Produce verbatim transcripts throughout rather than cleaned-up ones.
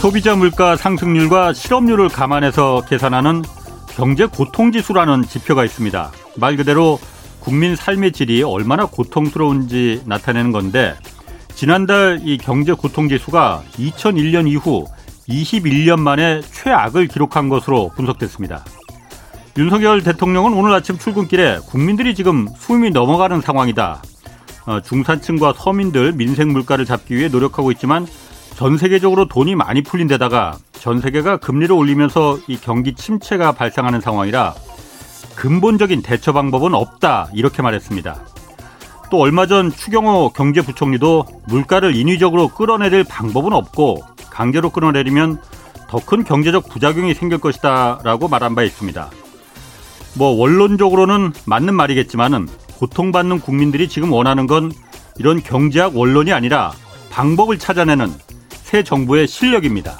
소비자 물가 상승률과 실업률을 감안해서 계산하는 경제 고통지수라는 지표가 있습니다. 말 그대로 국민 삶의 질이 얼마나 고통스러운지 나타내는 건데, 지난달 이 경제 고통지수가 이천일 년 이후 이십일 년 만에 최악을 기록한 것으로 분석됐습니다. 윤석열 대통령은 오늘 아침 출근길에 국민들이 지금 숨이 넘어가는 상황이다. 중산층과 서민들, 민생 물가를 잡기 위해 노력하고 있지만 전 세계적으로 돈이 많이 풀린 데다가 전 세계가 금리를 올리면서 이 경기 침체가 발생하는 상황이라 근본적인 대처 방법은 없다, 이렇게 말했습니다. 또 얼마 전 추경호 경제부총리도 물가를 인위적으로 끌어내릴 방법은 없고 강제로 끌어내리면 더 큰 경제적 부작용이 생길 것이다 라고 말한 바 있습니다. 뭐 원론적으로는 맞는 말이겠지만은 고통받는 국민들이 지금 원하는 건 이런 경제학 원론이 아니라 방법을 찾아내는 새 정부의 실력입니다.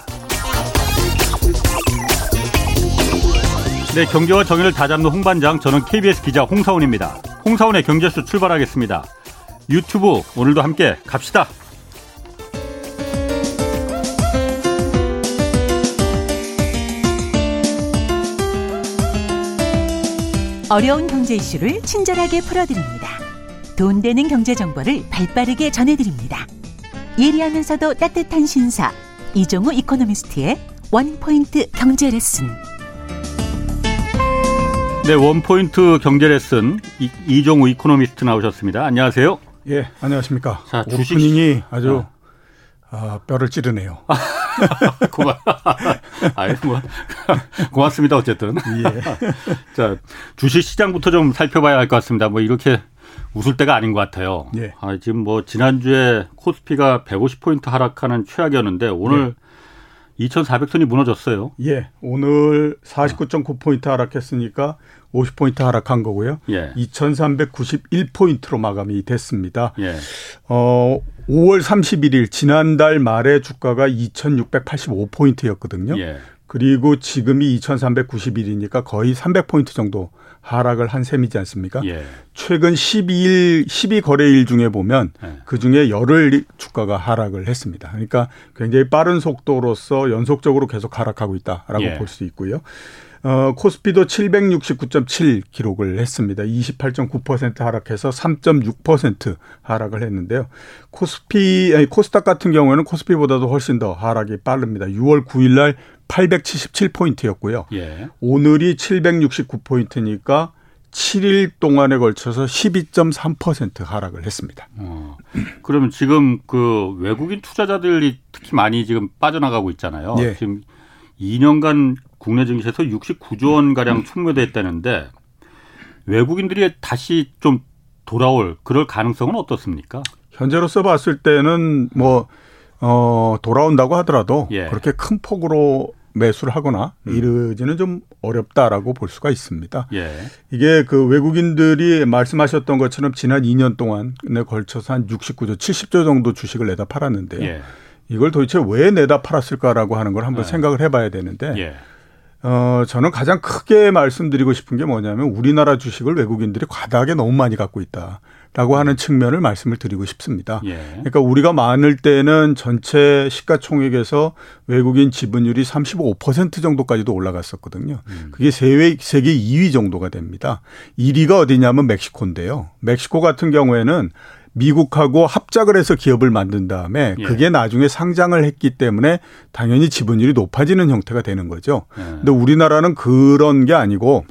네, 경제와 정의를 다잡는 홍반장, 저는 케이비에스 기자 홍사훈입니다. 홍사훈의 경제수 출발하겠습니다. 유튜브 오늘도 함께 갑시다. 어려운 경제 이슈를 친절하게 풀어드립니다. 돈 되는 경제 정보를 발빠르게 전해드립니다. 예리하면서도 따뜻한 신사, 이종우 이코노미스트의 원포인트 경제 레슨. 네, 원포인트 경제 레슨, 이, 이종우 이코노미스트 나오셨습니다. 안녕하세요. 예, 안녕하십니까. 자, 주식... 오프닝이 아주 아, 뼈를 찌르네요. 고마. 아이 뭐 고맙습니다. 어쨌든. 예. 자, 주식 시장부터 좀 살펴봐야 할 것 같습니다. 뭐 이렇게 웃을 때가 아닌 것 같아요. 예. 아, 지금 뭐 지난주에 코스피가 백오십 포인트 하락하는 최악이었는데 오늘 예. 이천사백 선이 무너졌어요. 예. 오늘 사십구 점 구 포인트 하락했으니까 오십 포인트 하락한 거고요. 예. 이천삼백구십일 포인트로 마감이 됐습니다. 예. 어, 오월 삼십일일 지난달 말에 주가가 이천육백팔십오 포인트였거든요. 예. 그리고 지금이 이천삼백구십일이니까 거의 삼백 포인트 정도 하락을 한 셈이지 않습니까? 예. 최근 십이일, 십이 거래일 중에 보면 예. 그중에 열흘 주가가 하락을 했습니다. 그러니까 굉장히 빠른 속도로서 연속적으로 계속 하락하고 있다라고 예. 볼 수 있고요. 어, 코스피도 칠백육십구 점 칠 기록을 했습니다. 이십팔 점 구 퍼센트 하락해서 삼 점 육 퍼센트 하락을 했는데요. 코스피, 아니, 코스닥 같은 경우에는 코스피보다도 훨씬 더 하락이 빠릅니다. 유월 구일 날 팔백칠십칠 포인트였고요. 예. 오늘이 칠백육십구 포인트니까 칠 일 동안에 걸쳐서 십이 점 삼 퍼센트 하락을 했습니다. 어, 그럼 지금 그 외국인 투자자들이 특히 많이 지금 빠져나가고 있잖아요. 예. 지금 이 년간 국내 증시에서 육십구조 원가량 소멸됐다는데 외국인들이 다시 좀 돌아올 그럴 가능성은 어떻습니까? 현재로서 봤을 때는 뭐 어, 돌아온다고 하더라도 예. 그렇게 큰 폭으로 매수를 하거나 음. 이러지는 좀 어렵다라고 볼 수가 있습니다. 예. 이게 그 외국인들이 말씀하셨던 것처럼 지난 이 년 동안에 걸쳐서 한 육십구조, 칠십조 정도 주식을 내다 팔았는데요. 예. 이걸 도대체 왜 내다 팔았을까라고 하는 걸 한번 예. 생각을 해봐야 되는데 예. 어, 저는 가장 크게 말씀드리고 싶은 게 뭐냐면 우리나라 주식을 외국인들이 과다하게 너무 많이 갖고 있다라고 하는 측면을 말씀을 드리고 싶습니다. 예. 그러니까 우리가 많을 때는 전체 시가총액에서 외국인 지분율이 삼십오 퍼센트 정도까지도 올라갔었거든요. 음. 그게 세계, 세계 이 위 정도가 됩니다. 일 위가 어디냐면 멕시코인데요. 멕시코 같은 경우에는 미국하고 합작을 해서 기업을 만든 다음에 예. 그게 나중에 상장을 했기 때문에 당연히 지분율이 높아지는 형태가 되는 거죠. 예. 근데 우리나라는 그런 게 아니고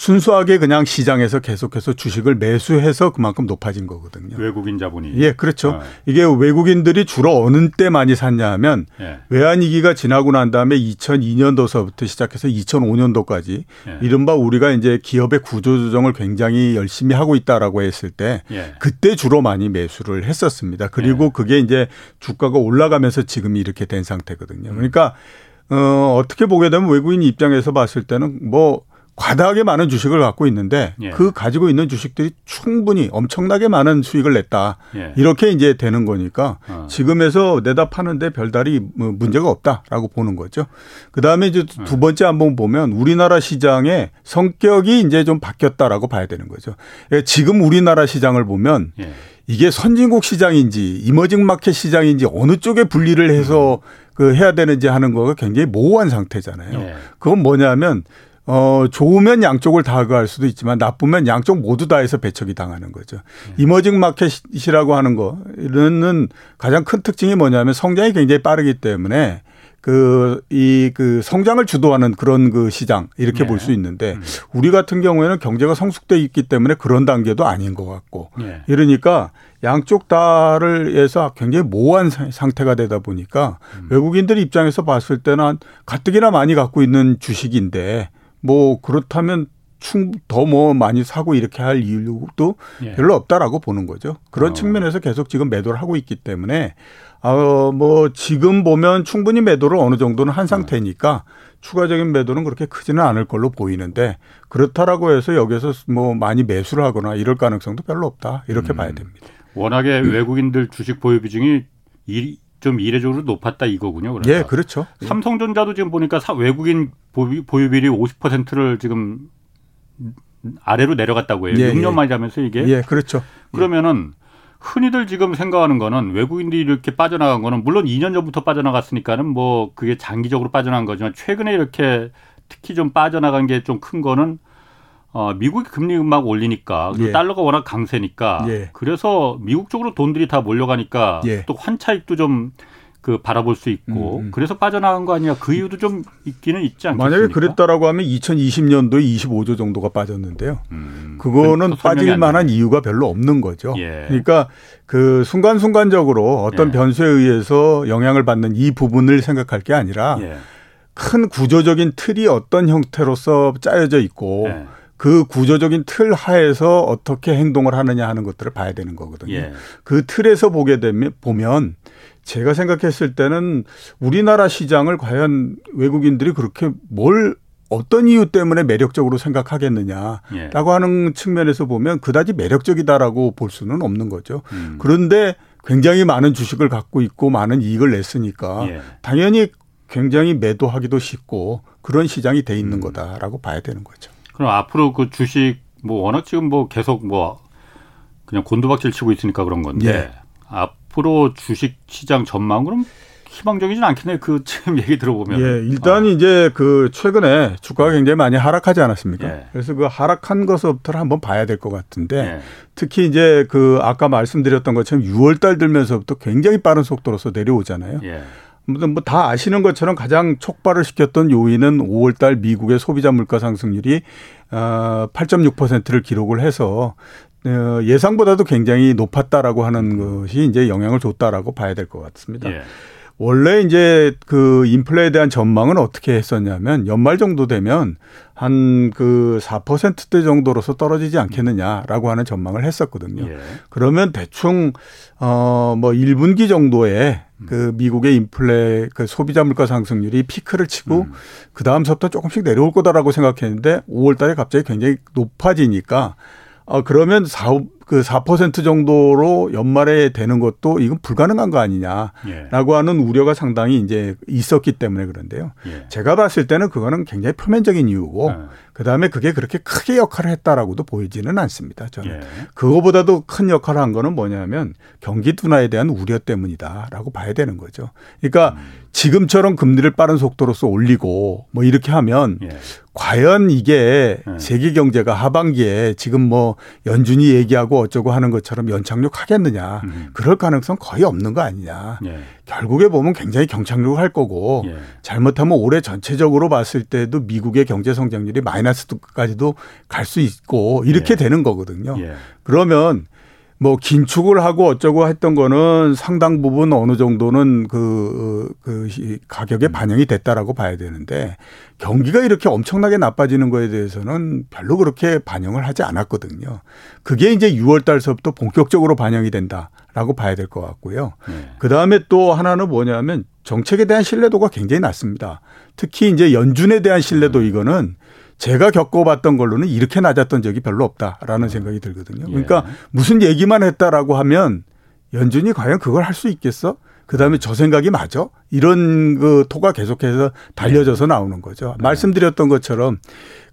순수하게 그냥 시장에서 계속해서 주식을 매수해서 그만큼 높아진 거거든요. 외국인 자본이. 예, 그렇죠. 아. 이게 외국인들이 주로 어느 때 많이 샀냐 하면 예. 외환위기가 지나고 난 다음에 이천이년도서부터 시작해서 이천오년도까지 예. 이른바 우리가 이제 기업의 구조조정을 굉장히 열심히 하고 있다라고 했을 때 예. 그때 주로 많이 매수를 했었습니다. 그리고 예. 그게 이제 주가가 올라가면서 지금 이렇게 된 상태거든요. 그러니까 어, 어떻게 보게 되면 외국인 입장에서 봤을 때는 뭐 과다하게 많은 주식을 갖고 있는데 예. 그 가지고 있는 주식들이 충분히 엄청나게 많은 수익을 냈다. 예. 이렇게 이제 되는 거니까 어. 지금에서 내다 파는데 별다리 문제가 없다라고 보는 거죠. 그다음에 이제 두 번째 한번 보면 우리나라 시장의 성격이 이제 좀 바뀌었다라고 봐야 되는 거죠. 지금 우리나라 시장을 보면 예. 이게 선진국 시장인지 이머징 마켓 시장인지 어느 쪽에 분리를 해서 그 해야 되는지 하는 거가 굉장히 모호한 상태잖아요. 네. 그건 뭐냐면 어 좋으면 양쪽을 다 할 수도 있지만 나쁘면 양쪽 모두 다 해서 배척이 당하는 거죠. 네. 이머징 마켓이라고 하는 거는 가장 큰 특징이 뭐냐면 성장이 굉장히 빠르기 때문에 그, 이, 그 성장을 주도하는 그런 그 시장 이렇게 예. 볼 수 있는데 음. 우리 같은 경우에는 경제가 성숙돼 있기 때문에 그런 단계도 아닌 것 같고 예. 이러니까 양쪽 다를 해서 굉장히 모호한 상태가 되다 보니까 음. 외국인들 입장에서 봤을 때는 가뜩이나 많이 갖고 있는 주식인데 뭐 그렇다면 더 뭐 많이 사고 이렇게 할 이유도 예. 별로 없다라고 보는 거죠. 그런 어. 측면에서 계속 지금 매도를 하고 있기 때문에 어, 뭐 지금 보면 충분히 매도를 어느 정도는 한 상태니까 네. 추가적인 매도는 그렇게 크지는 않을 걸로 보이는데 그렇다라고 해서 여기서 뭐 많이 매수를 하거나 이럴 가능성도 별로 없다. 이렇게 음. 봐야 됩니다. 워낙에 음. 외국인들 주식 보유 비중이 일, 좀 이례적으로 높았다 이거군요. 그러니까. 예, 그렇죠. 삼성전자도 지금 보니까 외국인 보유비율이 오십 퍼센트를 지금 아래로 내려갔다고 해요. 예, 육 년 예. 만이라면서 이게. 예, 그렇죠. 그러면은 흔히들 지금 생각하는 거는 외국인들이 이렇게 빠져나간 거는 물론 이 년 전부터 빠져나갔으니까는 뭐 그게 장기적으로 빠져나간 거지만 최근에 이렇게 특히 좀 빠져나간 게 좀 큰 거는 어, 미국이 금리 막 올리니까 예. 달러가 워낙 강세니까 예. 그래서 미국 쪽으로 돈들이 다 몰려가니까 예. 또 환차익도 좀 그 바라볼 수 있고 음. 그래서 빠져나간 거 아니야. 그 이유도 좀 있기는 있지 않겠습니까? 만약에 그랬다라고 하면 이천이십 년도에 이십오 조 정도가 빠졌는데요. 음. 그거는 빠질 만한 이유가 별로 없는 거죠. 예. 그러니까 그 순간순간적으로 어떤 예. 변수에 의해서 영향을 받는 이 부분을 생각할 게 아니라 예. 큰 구조적인 틀이 어떤 형태로서 짜여져 있고 예. 그 구조적인 틀 하에서 어떻게 행동을 하느냐 하는 것들을 봐야 되는 거거든요. 예. 그 틀에서 보게 되면 보면 제가 생각했을 때는 우리나라 시장을 과연 외국인들이 그렇게 뭘 어떤 이유 때문에 매력적으로 생각하겠느냐라고 예. 하는 측면에서 보면 그다지 매력적이다라고 볼 수는 없는 거죠. 음. 그런데 굉장히 많은 주식을 갖고 있고 많은 이익을 냈으니까 예. 당연히 굉장히 매도하기도 쉽고 그런 시장이 돼 있는 음. 거다라고 봐야 되는 거죠. 그럼 앞으로 그 주식 뭐 워낙 지금 뭐 계속 뭐 그냥 곤두박질 치고 있으니까 그런 건데 예. 앞 앞으로 주식 시장 전망은 희망적이진 않겠네요. 그 지금 얘기 들어보면. 예, 일단 어. 이제 그 최근에 주가가 굉장히 많이 하락하지 않았습니까? 예. 그래서 그 하락한 것부터를 한번 봐야 될 것 같은데 예. 특히 이제 그 아까 말씀드렸던 것처럼 유월 달 들면서부터 굉장히 빠른 속도로서 내려오잖아요. 예. 뭐 다 아시는 것처럼 가장 촉발을 시켰던 요인은 오월 달 미국의 소비자 물가 상승률이 팔 점 육 퍼센트를 기록을 해서 예상보다도 굉장히 높았다라고 하는 것이 이제 영향을 줬다라고 봐야 될 것 같습니다. 예. 원래 이제 그 인플레에 대한 전망은 어떻게 했었냐면 연말 정도 되면 한 그 사 퍼센트대 정도로서 떨어지지 않겠느냐라고 하는 전망을 했었거든요. 예. 그러면 대충 어 뭐 일 분기 정도에 그 미국의 인플레 그 소비자 물가 상승률이 피크를 치고 음. 그 다음서부터 조금씩 내려올 거다라고 생각했는데 오월 달에 갑자기 굉장히 높아지니까 아, 그러면 사, 그 사 퍼센트 정도로 연말에 되는 것도 이건 불가능한 거 아니냐라고 예. 하는 우려가 상당히 이제 있었기 때문에 그런데요. 예. 제가 봤을 때는 그거는 굉장히 표면적인 이유고 아. 그다음에 그게 그렇게 크게 역할을 했다라고도 보이지는 않습니다. 저는. 예. 그거보다도 큰 역할을 한 거는 뭐냐면 경기 둔화에 대한 우려 때문이다라고 봐야 되는 거죠. 그러니까 음. 지금처럼 금리를 빠른 속도로서 올리고 뭐 이렇게 하면 예. 과연 이게 네. 세계 경제가 하반기에 지금 뭐 연준이 얘기하고 어쩌고 하는 것처럼 연착륙 하겠느냐. 음. 그럴 가능성 거의 없는 거 아니냐. 네. 결국에 보면 굉장히 경착륙을 할 거고 네. 잘못하면 올해 전체적으로 봤을 때도 미국의 경제 성장률이 마이너스까지도 갈 수 있고 이렇게 네. 되는 거거든요. 네. 그러면 뭐 긴축을 하고 어쩌고 했던 거는 상당 부분 어느 정도는 그, 그 가격에 반영이 됐다라고 봐야 되는데 경기가 이렇게 엄청나게 나빠지는 거에 대해서는 별로 그렇게 반영을 하지 않았거든요. 그게 이제 유월 달서부터 본격적으로 반영이 된다라고 봐야 될 것 같고요. 네. 그다음에 또 하나는 뭐냐면 정책에 대한 신뢰도가 굉장히 낮습니다. 특히 이제 연준에 대한 신뢰도 이거는 제가 겪어봤던 걸로는 이렇게 낮았던 적이 별로 없다라는 생각이 들거든요. 그러니까 예. 무슨 얘기만 했다라고 하면 연준이 과연 그걸 할 수 있겠어? 그다음에 저 생각이 맞아? 이런 그 토가 계속해서 달려져서 나오는 거죠. 네. 말씀드렸던 것처럼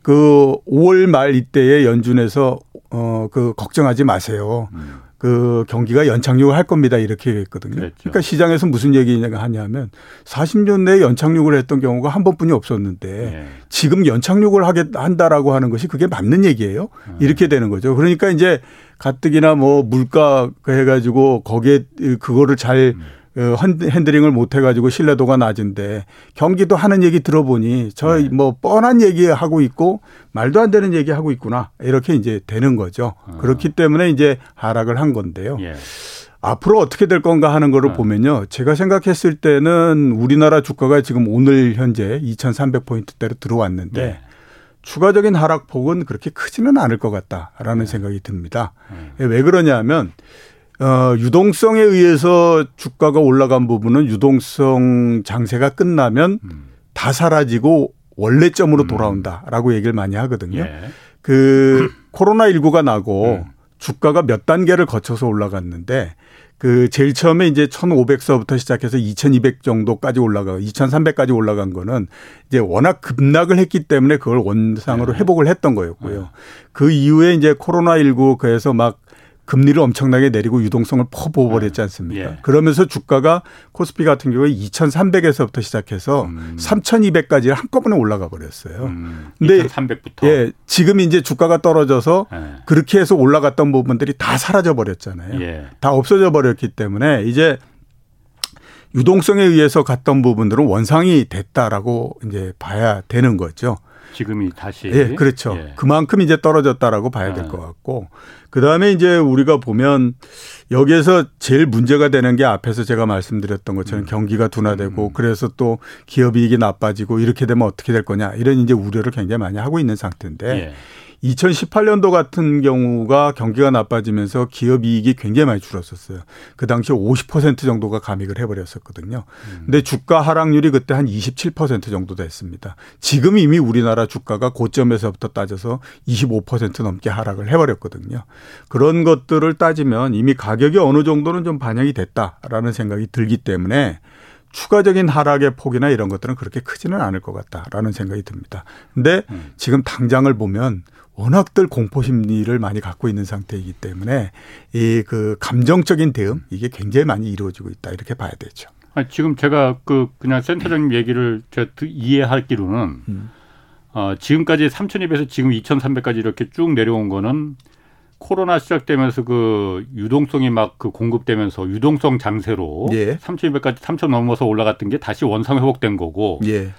그 오월 말 이때에 연준에서 어 그 걱정하지 마세요. 음. 그 경기가 연착륙을 할 겁니다 이렇게 얘기했거든요. 그랬죠. 그러니까 시장에서 무슨 얘기냐가 하냐면 사십 년 내에 연착륙을 했던 경우가 한 번뿐이 없었는데 네. 지금 연착륙을 하게 한다라고 하는 것이 그게 맞는 얘기예요. 네. 이렇게 되는 거죠. 그러니까 이제 가뜩이나 뭐 물가 해가지고 거기에 그거를 잘 음. 핸드링을 못 해가지고 신뢰도가 낮은데 경기도 하는 얘기 들어보니 저 뭐 네. 뻔한 얘기 하고 있고 말도 안 되는 얘기 하고 있구나 이렇게 이제 되는 거죠. 아. 그렇기 때문에 이제 하락을 한 건데요. 예. 앞으로 어떻게 될 건가 하는 거를 아. 보면요. 제가 생각했을 때는 우리나라 주가가 지금 오늘 현재 이천삼백 포인트대로 들어왔는데 예. 추가적인 하락폭은 그렇게 크지는 않을 것 같다라는 네. 생각이 듭니다. 네. 왜 그러냐면 어, 유동성에 의해서 주가가 올라간 부분은 유동성 장세가 끝나면 음. 다 사라지고 원래점으로 음. 돌아온다라고 얘기를 많이 하거든요. 예. 그 코로나십구가 나고 음. 주가가 몇 단계를 거쳐서 올라갔는데 그 제일 처음에 이제 천오백 서부터 시작해서 이천이백 정도까지 올라가 이천삼백까지 올라간 거는 이제 워낙 급락을 했기 때문에 그걸 원상으로 네. 회복을 했던 거였고요. 네. 그 이후에 이제 코로나십구 그래서 막 금리를 엄청나게 내리고 유동성을 퍼부어버렸지 않습니까? 네. 그러면서 주가가 코스피 같은 경우에 이천삼백에서부터 시작해서 음. 삼천이백까지 한꺼번에 올라가 버렸어요. 음. 이천삼백부터. 예, 지금 이제 주가가 떨어져서 네. 그렇게 해서 올라갔던 부분들이 다 사라져 버렸잖아요. 예. 다 없어져 버렸기 때문에 이제 유동성에 의해서 갔던 부분들은 원상이 됐다라고 이제 봐야 되는 거죠. 지금이 다시. 예, 그렇죠. 예. 그만큼 이제 떨어졌다라고 봐야 될 것 같고. 그다음에 이제 우리가 보면 여기에서 제일 문제가 되는 게 앞에서 제가 말씀드렸던 것처럼 음. 경기가 둔화되고 음. 그래서 또 기업이익이 나빠지고 이렇게 되면 어떻게 될 거냐 이런 이제 우려를 굉장히 많이 하고 있는 상태인데 예. 이천십팔 년도 같은 경우가 경기가 나빠지면서 기업이익이 굉장히 많이 줄었었어요. 그 당시 오십 퍼센트 정도가 감익을 해버렸었거든요. 음. 근데 주가 하락률이 그때 한 이십칠 퍼센트 정도 됐습니다. 지금 이미 우리나라 주가가 고점에서부터 따져서 이십오 퍼센트 넘게 하락을 해버렸거든요. 그런 것들을 따지면 이미 가격이 어느 정도는 좀 반영이 됐다라는 생각이 들기 때문에 추가적인 하락의 폭이나 이런 것들은 그렇게 크지는 않을 것 같다라는 생각이 듭니다. 근데 음. 지금 당장을 보면 워낙들 공포심리를 많이 갖고 있는 상태이기 때문에 이 그 감정적인 대응 이게 굉장히 많이 이루어지고 있다 이렇게 봐야 되죠. 아니, 지금 제가 그 그냥 센터장님 얘기를 제가 이해하기로는 음. 어, 지금까지 삼천이백에서 지금 이천삼백까지 이렇게 쭉 내려온 거는 코로나 시작되면서 그 유동성이 막 그 공급되면서 유동성 장세로 예. 삼천이백까지 삼천 넘어서 올라갔던 게 다시 원상 회복된 거고 예.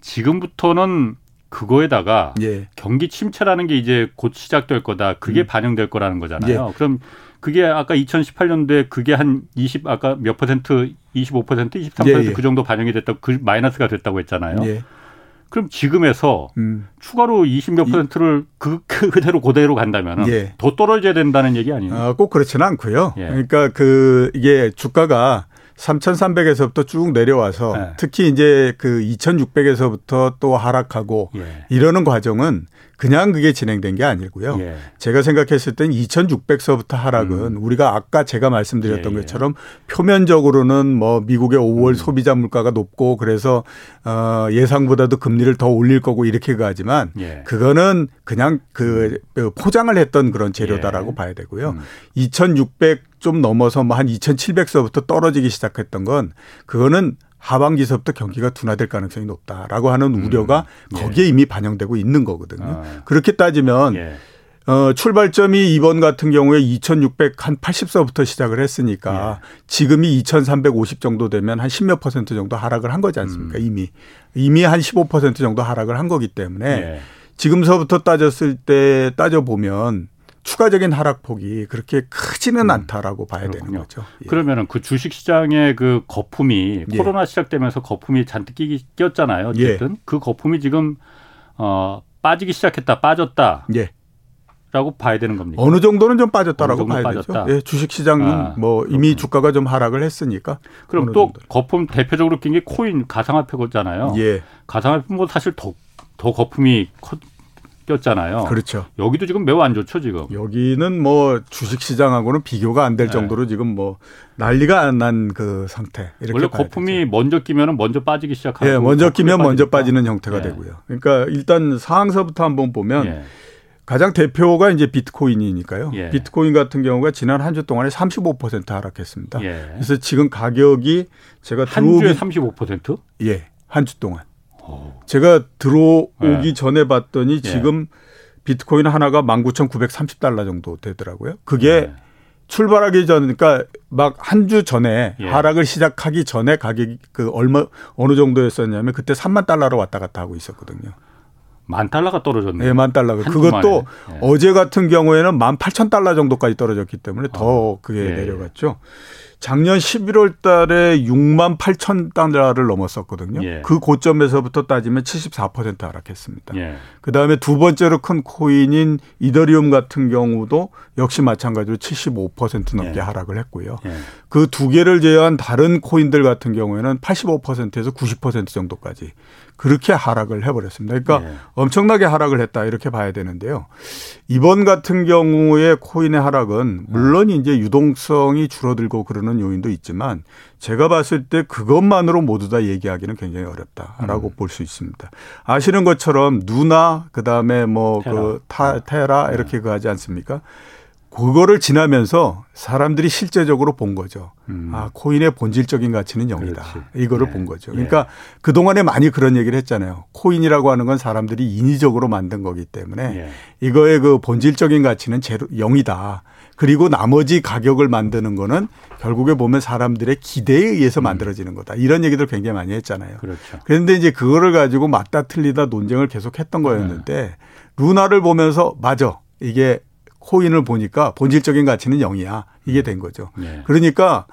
지금부터는 그거에다가 예. 경기 침체라는 게 이제 곧 시작될 거다. 그게 음. 반영될 거라는 거잖아요. 예. 그럼 그게 아까 이천십팔 년도에 그게 한 이십 아까 몇 퍼센트 이십오 퍼센트 이십삼 퍼센트 예. 그 정도 반영이 됐다고 그 마이너스가 됐다고 했잖아요. 예. 그럼 지금에서 음. 추가로 이십몇 퍼센트를 그, 그대로 그대로 간다면 예. 더 떨어져야 된다는 얘기 아니에요? 아, 꼭 그렇지는 않고요. 예. 그러니까 그 이게 주가가 삼천삼백에서부터 쭉 내려와서 예. 특히 이제 그 이천육백에서부터 또 하락하고 예. 이러는 과정은 그냥 그게 진행된 게 아니고요. 예. 제가 생각했을 땐 이천육백서부터 하락은 음. 우리가 아까 제가 말씀드렸던 예, 예. 것처럼 표면적으로는 뭐 미국의 오월 음. 소비자 물가가 높고 그래서 어 예상보다도 금리를 더 올릴 거고 이렇게 가지만 예. 그거는 그냥 그 포장을 했던 그런 재료다라고 예. 봐야 되고요. 음. 이천육백 좀 넘어서 뭐 한 이천칠백서부터 떨어지기 시작했던 건 그거는 하반기서부터 경기가 둔화될 가능성이 높다라고 하는 음. 우려가 거기에 예. 이미 반영되고 있는 거거든요. 아. 그렇게 따지면 예. 어, 출발점이 이번 같은 경우에 이천육백팔십서부터 시작을 했으니까 예. 지금이 이천삼백오십 정도 되면 한 십몇 퍼센트 정도 하락을 한 거지 않습니까? 음. 이미. 이미 한 십오 퍼센트 정도 하락을 한 거기 때문에 예. 지금서부터 따졌을 때 따져보면 추가적인 하락폭이 그렇게 크지는 않다라고 음, 봐야 그렇군요. 되는 거죠. 예. 그러면은 그 주식시장의 그 거품이 예. 코로나 시작되면서 거품이 잔뜩 끼었잖아요. 어쨌든 예. 그 거품이 지금 어, 빠지기 시작했다, 빠졌다. 예. 라고 봐야 되는 겁니까? 어느 정도는 좀 빠졌다라고 정도 봐야 빠졌다. 되죠. 예, 주식시장은 아, 뭐 이미 그렇군요. 주가가 좀 하락을 했으니까. 그럼 또 정도는. 거품 대표적으로 낀 게 코인 가상화폐잖아요. 예. 가상화폐는 사실 더, 더 거품이 커. 꼈잖아요. 그렇죠. 여기도 지금 매우 안 좋죠, 지금. 여기는 뭐 주식시장하고는 비교가 안 될 네. 정도로 지금 뭐 난리가 난 그 상태. 이렇게 원래 거품이 되죠. 먼저 끼면 먼저 빠지기 시작하고. 네, 먼저 끼면 빠지니까. 먼저 빠지는 형태가 네. 되고요. 그러니까 일단 상황서부터 한번 보면 네. 가장 대표가 이제 비트코인이니까요. 예. 비트코인 같은 경우가 지난 한 주 동안에 삼십오 퍼센트 하락했습니다. 예. 그래서 지금 가격이 제가 한 들어오기, 주에 삼십오 퍼센트? 예, 한 주 동안. 오. 제가 들어오기 예. 전에 봤더니 지금 예. 비트코인 하나가 만 구천구백삼십 달러 정도 되더라고요. 그게 예. 출발하기 전, 그러니까 막 한 주 전에 예. 하락을 시작하기 전에 가격이 그 얼마 어느 정도였었냐면 그때 삼만 달러로 왔다 갔다 하고 있었거든요. 만 달러가 떨어졌네요. 네, 만 달러. 그것도 예. 어제 같은 경우에는 만 팔천 달러 정도까지 떨어졌기 때문에 더 어. 그게 예. 내려갔죠. 작년 십일월 달에 육만 팔천 달러를 넘었었거든요. 예. 그 고점에서부터 따지면 칠십사 퍼센트 하락했습니다. 예. 그다음에 두 번째로 큰 코인인 이더리움 같은 경우도 역시 마찬가지로 칠십오 퍼센트 넘게 예. 하락을 했고요. 예. 그 두 개를 제외한 다른 코인들 같은 경우에는 팔십오 퍼센트에서 구십 퍼센트 정도까지 그렇게 하락을 해버렸습니다. 그러니까 예. 엄청나게 하락을 했다 이렇게 봐야 되는데요. 이번 같은 경우에 코인의 하락은 물론 이제 유동성이 줄어들고 그러는 요인도 있지만 제가 봤을 때 그것만으로 모두 다 얘기하기는 굉장히 어렵다라고 음. 볼 수 있습니다. 아시는 것처럼 루나 그다음에 뭐 그 타, 테라 이렇게 네. 그 하지 않습니까? 그거를 지나면서 사람들이 실제적으로 본 거죠. 음. 아, 코인의 본질적인 가치는 영이다. 그렇지. 이거를 예. 본 거죠. 그러니까 예. 그동안에 많이 그런 얘기를 했잖아요. 코인이라고 하는 건 사람들이 인위적으로 만든 거기 때문에 예. 이거의 그 본질적인 가치는 제로, 영이다. 그리고 나머지 가격을 만드는 거는 결국에 보면 사람들의 기대에 의해서 음. 만들어지는 거다. 이런 얘기들 굉장히 많이 했잖아요. 그렇죠. 그런데 이제 그거를 가지고 맞다 틀리다 논쟁을 계속 했던 거였는데 음. 루나를 보면서 맞아. 이게 코인을 보니까 본질적인 가치는 영이야. 이게 된 거죠. 네. 그러니까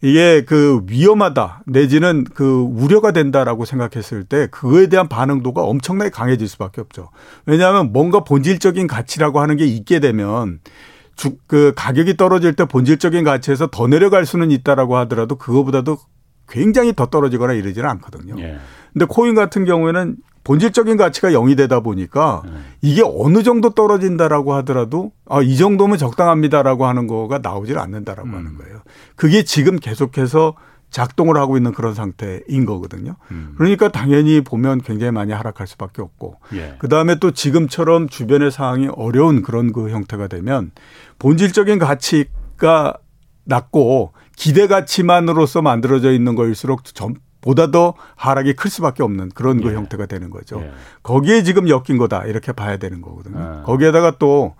이게 그 위험하다 내지는 그 우려가 된다라고 생각했을 때 그거에 대한 반응도가 엄청나게 강해질 수밖에 없죠. 왜냐하면 뭔가 본질적인 가치라고 하는 게 있게 되면 주, 그 가격이 떨어질 때 본질적인 가치에서 더 내려갈 수는 있다라고 하더라도 그거보다도 굉장히 더 떨어지거나 이러지는 않거든요. 네. 근데 코인 같은 경우에는 본질적인 가치가 영이 되다 보니까 음. 이게 어느 정도 떨어진다라고 하더라도 아, 이 정도면 적당합니다라고 하는 거가 나오질 않는다라고 음. 하는 거예요. 그게 지금 계속해서 작동을 하고 있는 그런 상태인 거거든요. 음. 그러니까 당연히 보면 굉장히 많이 하락할 수밖에 없고 예. 그다음에 또 지금처럼 주변의 상황이 어려운 그런 그 형태가 되면 본질적인 가치가 낮고 기대 가치만으로서 만들어져 있는 거일수록 점 보다 더 하락이 클 수밖에 없는 그런 예. 그 형태가 되는 거죠. 예. 거기에 지금 엮인 거다 이렇게 봐야 되는 거거든요. 아. 거기에다가 또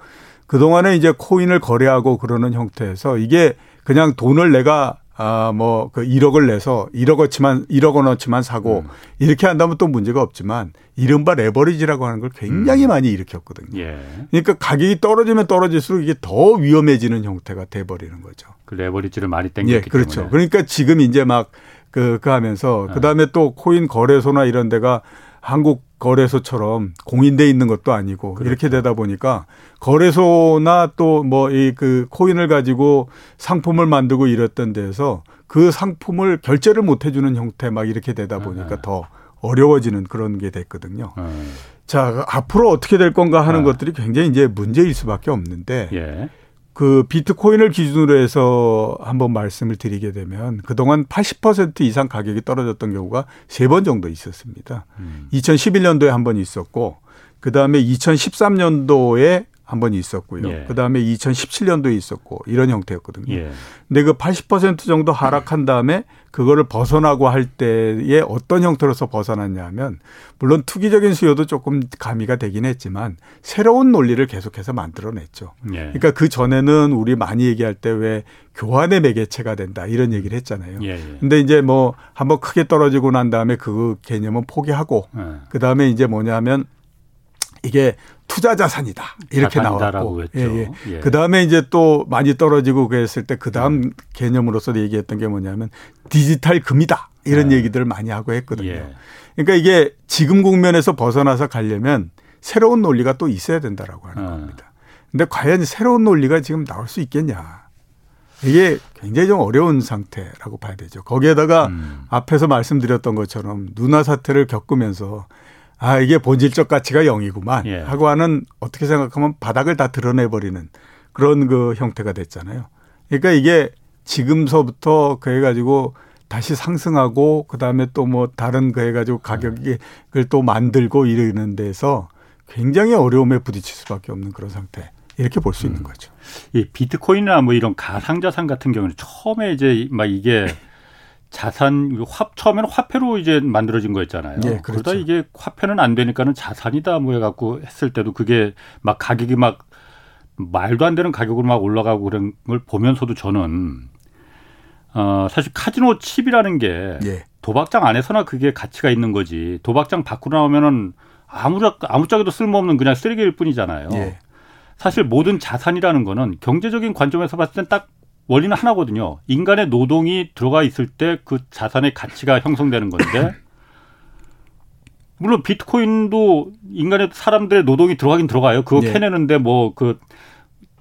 그동안에 이제 코인을 거래하고 그러는 형태에서 이게 그냥 돈을 내가 아 뭐 그 일억을 내서 일억 원어치만 일억 원어치만 사고 음. 이렇게 한다면 또 문제가 없지만 이른바 레버리지라고 하는 걸 굉장히 음. 많이 일으켰거든요. 예. 그러니까 가격이 떨어지면 떨어질수록 이게 더 위험해지는 형태가 돼버리는 거죠. 그 레버리지를 많이 땡겼기 예, 그렇죠. 때문에. 그러니까 지금 이제 막 그, 그 하면서, 그 다음에 또 코인 거래소나 이런 데가 한국 거래소처럼 공인되어 있는 것도 아니고 그렇죠. 이렇게 되다 보니까 거래소나 또 뭐 이 그 코인을 가지고 상품을 만들고 이랬던 데에서 그 상품을 결제를 못 해주는 형태 막 이렇게 되다 보니까 아. 더 어려워지는 그런 게 됐거든요. 아. 자, 앞으로 어떻게 될 건가 하는 아. 것들이 굉장히 이제 문제일 수밖에 없는데 예. 그 비트코인을 기준으로 해서 한번 말씀을 드리게 되면 그동안 팔십 퍼센트 이상 가격이 떨어졌던 경우가 세 번 정도 있었습니다. 음. 이천십일 년도에 한 번 있었고 그다음에 이천십삼 년도에 한 번 있었고요. 예. 그다음에 이천십칠 년도에 있었고 이런 형태였거든요. 예. 근데 그 팔십 퍼센트 정도 하락한 다음에 그거를 벗어나고 할 때에 어떤 형태로서 벗어났냐 하면 물론 투기적인 수요도 조금 가미가 되긴 했지만 새로운 논리를 계속해서 만들어냈죠. 예. 그러니까 그전에는 우리 많이 얘기할 때 왜 교환의 매개체가 된다 이런 얘기를 했잖아요. 그런데 이제 뭐 한번 크게 떨어지고 난 다음에 그 개념은 포기하고 예. 그다음에 이제 뭐냐면 이게 투자 자산이다 이렇게 나왔고 예, 예. 예. 그다음에 이제 또 많이 떨어지고 그랬을 때 그다음 예. 개념으로서 얘기했던 게 뭐냐면 디지털 금이다 이런 예. 얘기들을 많이 하고 했거든요. 예. 그러니까 이게 지금 국면에서 벗어나서 가려면 새로운 논리가 또 있어야 된다라고 하는 예. 겁니다. 근데 과연 새로운 논리가 지금 나올 수 있겠냐. 이게 굉장히 좀 어려운 상태라고 봐야 되죠. 거기에다가 음. 앞에서 말씀드렸던 것처럼 누나 사태를 겪으면서 아, 이게 본질적 가치가 영이구만 예. 하고 하는 어떻게 생각하면 바닥을 다 드러내버리는 그런 그 형태가 됐잖아요. 그러니까 이게 지금서부터 그 해가지고 다시 상승하고 그다음에 또 뭐 다른 그 해가지고 가격을 또 만들고 이러는 데서 굉장히 어려움에 부딪힐 수밖에 없는 그런 상태. 이렇게 볼 수 음. 있는 거죠. 이 비트코인이나 뭐 이런 가상자산 같은 경우는 처음에 이제 막 이게 자산 화 처음에는 화폐로 이제 만들어진 거였잖아요. 예, 그렇죠. 그러다 이게 화폐는 안 되니까는 자산이다 뭐 해갖고 했을 때도 그게 막 가격이 막 말도 안 되는 가격으로 막 올라가고 그런 걸 보면서도 저는 어, 사실 카지노 칩이라는 게 예. 도박장 안에서나 그게 가치가 있는 거지 도박장 밖으로 나오면은 아무라 아무짝에도 쓸모없는 그냥 쓰레기일 뿐이잖아요. 예. 사실 모든 자산이라는 거는 경제적인 관점에서 봤을 땐 딱 원리는 하나거든요. 인간의 노동이 들어가 있을 때 그 자산의 가치가 형성되는 건데 물론 비트코인도 인간의 사람들의 노동이 들어가긴 들어가요. 그거 네. 캐내는데 뭐 그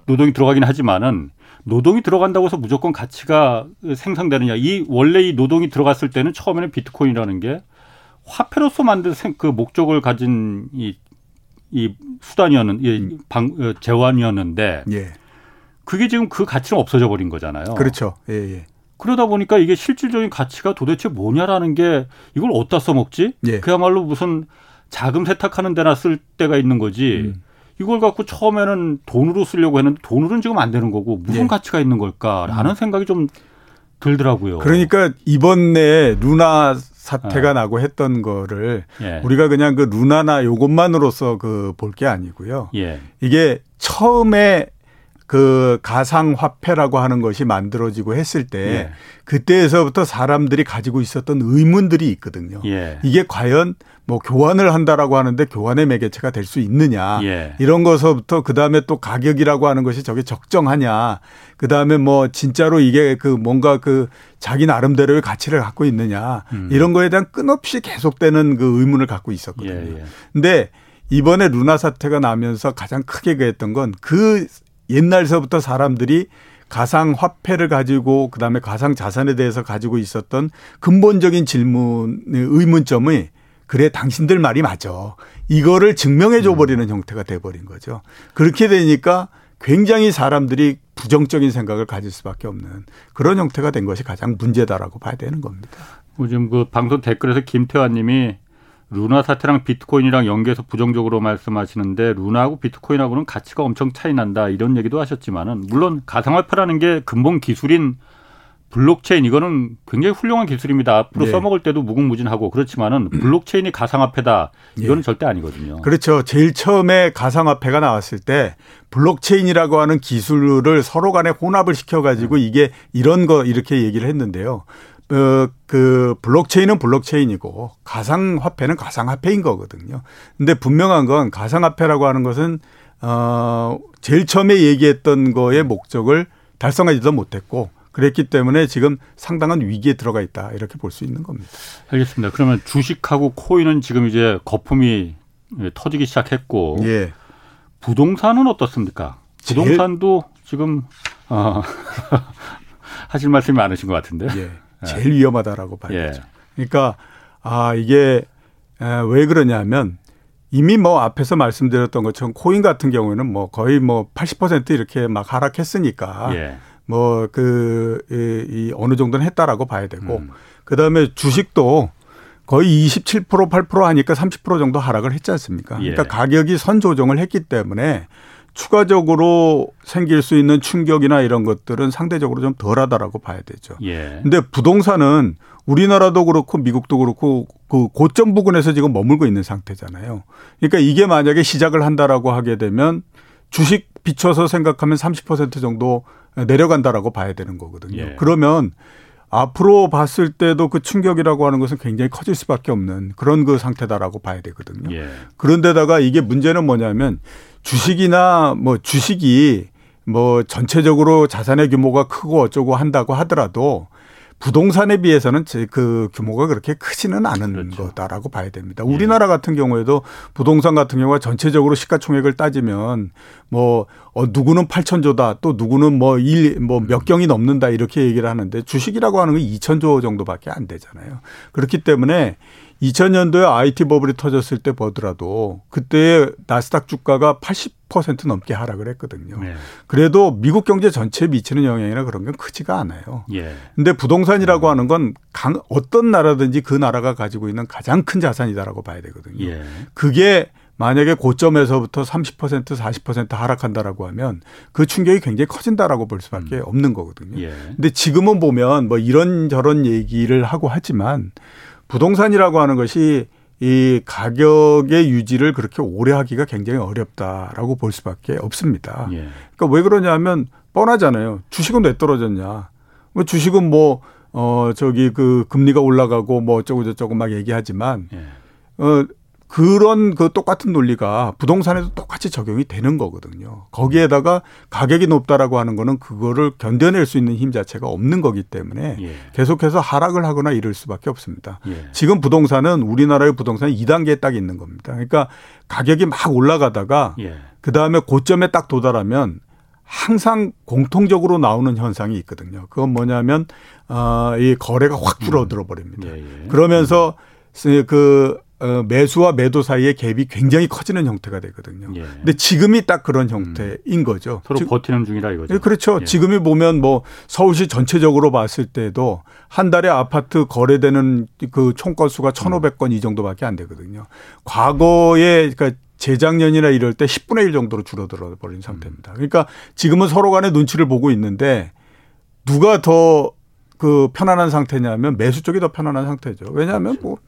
노동이 들어가긴 하지만은 노동이 들어간다고 해서 무조건 가치가 생성되느냐. 이 원래 이 노동이 들어갔을 때는 처음에는 비트코인이라는 게 화폐로서 만든 그 목적을 가진 이 이 수단이었는, 이 방, 재환이었는데, 예. 그게 지금 그 가치는 없어져 버린 거잖아요. 그렇죠. 예, 예. 그러다 보니까 이게 실질적인 가치가 도대체 뭐냐라는 게 이걸 어디다 써먹지? 예. 그야말로 무슨 자금 세탁하는 데나 쓸 때가 있는 거지, 음. 이걸 갖고 처음에는 돈으로 쓰려고 했는데 돈으로는 지금 안 되는 거고, 무슨 예. 가치가 있는 걸까라는 음. 생각이 좀 들더라고요. 그러니까 이번에 루나 사태가 어. 나고 했던 거를 예. 우리가 그냥 그 루나나 요것만으로서 그 볼 게 아니고요. 예. 이게 처음에 그 가상화폐라고 하는 것이 만들어지고 했을 때 예. 그때에서부터 사람들이 가지고 있었던 의문들이 있거든요. 예. 이게 과연 뭐 교환을 한다라고 하는데 교환의 매개체가 될 수 있느냐 예. 이런 것서부터 그다음에 또 가격이라고 하는 것이 저게 적정하냐 그다음에 뭐 진짜로 이게 그 뭔가 그 자기 나름대로의 가치를 갖고 있느냐 음. 이런 거에 대한 끝없이 계속되는 그 의문을 갖고 있었거든요. 그런데 예. 예. 이번에 루나 사태가 나면서 가장 크게 그랬던 건 그 옛날서부터 사람들이 가상화폐를 가지고 그다음에 가상자산에 대해서 가지고 있었던 근본적인 질문, 의문점이 그래 당신들 말이 맞아. 이거를 증명해 줘버리는 음. 형태가 돼버린 거죠. 그렇게 되니까 굉장히 사람들이 부정적인 생각을 가질 수밖에 없는 그런 형태가 된 것이 가장 문제다라고 봐야 되는 겁니다. 요즘 그 방송 댓글에서 김태환 님이 루나 사태랑 비트코인이랑 연계해서 부정적으로 말씀하시는데 루나하고 비트코인하고는 가치가 엄청 차이 난다 이런 얘기도 하셨지만은 물론 가상화폐라는 게 근본 기술인 블록체인 이거는 굉장히 훌륭한 기술입니다. 앞으로 네. 써먹을 때도 무궁무진하고 그렇지만은 블록체인이 가상화폐다 이거는 네. 절대 아니거든요. 그렇죠. 제일 처음에 가상화폐가 나왔을 때 블록체인이라고 하는 기술을 서로 간에 혼합을 시켜가지고 네. 이게 이런 거 이렇게 얘기를 했는데요. 어, 그 블록체인은 블록체인이고 가상화폐는 가상화폐인 거거든요. 근데 분명한 건 가상화폐라고 하는 것은 어, 제일 처음에 얘기했던 거의 목적을 달성하지도 못했고 그랬기 때문에 지금 상당한 위기에 들어가 있다 이렇게 볼 수 있는 겁니다. 알겠습니다. 그러면 주식하고 코인은 지금 이제 거품이 터지기 시작했고 예. 부동산은 어떻습니까? 부동산도 제일... 지금 어, 하실 말씀이 많으신 것 같은데. 예. 제일 위험하다라고 봐야 예. 되죠. 그러니까 아 이게 왜 그러냐면 이미 뭐 앞에서 말씀드렸던 것처럼 코인 같은 경우에는 뭐 거의 뭐 팔십 퍼센트 이렇게 막 하락했으니까 예. 뭐 그 이 어느 정도는 했다라고 봐야 되고 음. 그다음에 주식도 거의 이십칠 퍼센트 팔 퍼센트 하니까 삼십 퍼센트 정도 하락을 했지 않습니까? 예. 그러니까 가격이 선 조정을 했기 때문에 추가적으로 생길 수 있는 충격이나 이런 것들은 상대적으로 좀 덜하다라고 봐야 되죠. 그런데 예. 부동산은 우리나라도 그렇고 미국도 그렇고 그 고점 부근에서 지금 머물고 있는 상태잖아요. 그러니까 이게 만약에 시작을 한다라고 하게 되면 주식 비춰서 생각하면 삼십 퍼센트 정도 내려간다라고 봐야 되는 거거든요. 예. 그러면 앞으로 봤을 때도 그 충격이라고 하는 것은 굉장히 커질 수밖에 없는 그런 그 상태다라고 봐야 되거든요. 예. 그런데다가 이게 문제는 뭐냐면 주식이나 뭐 주식이 뭐 전체적으로 자산의 규모가 크고 어쩌고 한다고 하더라도 부동산에 비해서는 그 규모가 그렇게 크지는 않은 그렇죠. 거다라고 봐야 됩니다. 우리나라 예. 같은 경우에도 부동산 같은 경우가 전체적으로 시가총액을 따지면 뭐 어 누구는 팔천조다 또 누구는 뭐 일 뭐 몇 경이 넘는다 이렇게 얘기를 하는데 주식이라고 하는 건 이천조 정도밖에 안 되잖아요. 그렇기 때문에 이천 년도에 아이티 버블이 터졌을 때 보더라도 그때 나스닥 주가가 팔십 퍼센트 넘게 하락을 했거든요. 예. 그래도 미국 경제 전체에 미치는 영향이나 그런 건 크지가 않아요. 그런데 예. 부동산이라고 하는 건 강, 어떤 나라든지 그 나라가 가지고 있는 가장 큰 자산이다라고 봐야 되거든요. 예. 그게 만약에 고점에서부터 삼십 퍼센트, 사십 퍼센트 하락한다라고 하면 그 충격이 굉장히 커진다라고 볼 수밖에 음. 없는 거거든요. 예. 근데 지금은 보면 뭐 이런저런 얘기를 하고 하지만 부동산이라고 하는 것이 이 가격의 유지를 그렇게 오래 하기가 굉장히 어렵다라고 볼 수밖에 없습니다. 예. 그러니까 왜 그러냐면 뻔하잖아요. 주식은 왜 떨어졌냐? 뭐 주식은 뭐 어 저기 그 금리가 올라가고 뭐 어쩌고 저쩌고 막 얘기하지만 예. 어. 그런 그 똑같은 논리가 부동산에도 똑같이 적용이 되는 거거든요. 거기에다가 가격이 높다라고 하는 거는 그거를 견뎌낼 수 있는 힘 자체가 없는 거기 때문에 예. 계속해서 하락을 하거나 이럴 수밖에 없습니다. 예. 지금 부동산은 우리나라의 부동산이 이 단계에 딱 있는 겁니다. 그러니까 가격이 막 올라가다가 예. 그다음에 고점에 딱 도달하면 항상 공통적으로 나오는 현상이 있거든요. 그건 뭐냐면 어, 이 거래가 확 줄어들어 버립니다. 예. 예. 그러면서 예. 그 매수와 매도 사이의 갭이 굉장히 커지는 형태가 되거든요. 예. 근데 지금이 딱 그런 형태인 음. 거죠. 서로 지, 버티는 중이라 이거죠. 그렇죠. 예. 지금이 보면 뭐 서울시 전체적으로 봤을 때도 한 달에 아파트 거래되는 그 총 건수가 천오백 건 음. 이 정도밖에 안 되거든요. 과거에 그러니까 재작년이나 이럴 때 십분의 일 정도로 줄어들어 버린 상태입니다. 그러니까 지금은 서로 간에 눈치를 보고 있는데 누가 더 그 편안한 상태냐면 매수 쪽이 더 편안한 상태죠. 왜냐하면 그렇죠. 뭐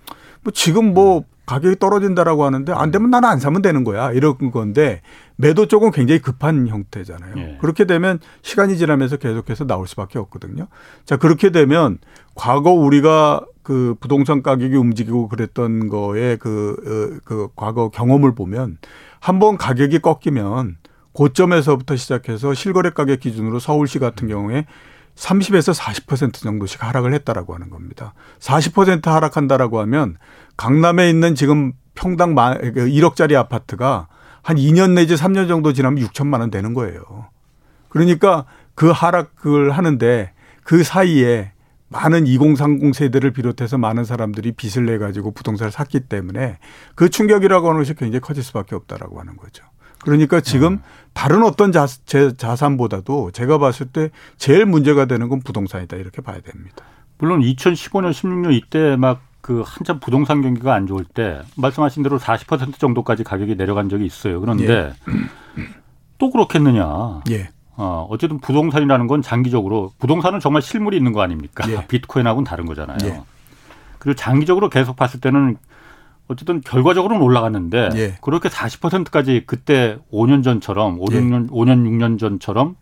뭐 지금 뭐 가격이 떨어진다라고 하는데 안 되면 나는 안 사면 되는 거야 이런 건데 매도 쪽은 굉장히 급한 형태잖아요. 예. 그렇게 되면 시간이 지나면서 계속해서 나올 수밖에 없거든요. 자 그렇게 되면 과거 우리가 그 부동산 가격이 움직이고 그랬던 거에 그, 그 과거 경험을 보면 한번 가격이 꺾이면 고점에서부터 시작해서 실거래 가격 기준으로 서울시 같은 경우에 삼십에서 사십 퍼센트 정도씩 하락을 했다라고 하는 겁니다. 사십 퍼센트 하락한다라고 하면 강남에 있는 지금 평당 일억짜리 아파트가 한 이 년 내지 삼 년 정도 지나면 육천만 원 되는 거예요. 그러니까 그 하락을 하는데 그 사이에 많은 이공삼공 세대를 비롯해서 많은 사람들이 빚을 내가지고 부동산을 샀기 때문에 그 충격이라고 하는 것이 굉장히 커질 수밖에 없다라고 하는 거죠. 그러니까 지금 음. 다른 어떤 자, 제, 자산보다도 제가 봤을 때 제일 문제가 되는 건 부동산이다 이렇게 봐야 됩니다. 물론 이천십오 년, 십육 년 이때 막 그 한참 부동산 경기가 안 좋을 때 말씀하신 대로 사십 퍼센트 정도까지 가격이 내려간 적이 있어요. 그런데 예. 또 그렇겠느냐. 예. 어, 어쨌든 부동산이라는 건 장기적으로 부동산은 정말 실물이 있는 거 아닙니까? 예. 비트코인하고는 다른 거잖아요. 예. 그리고 장기적으로 계속 봤을 때는 어쨌든 결과적으로는 올라갔는데 예. 그렇게 사십 퍼센트까지 그때 오 년 전처럼 오, 육 년, 예. 오 년, 육 년 전처럼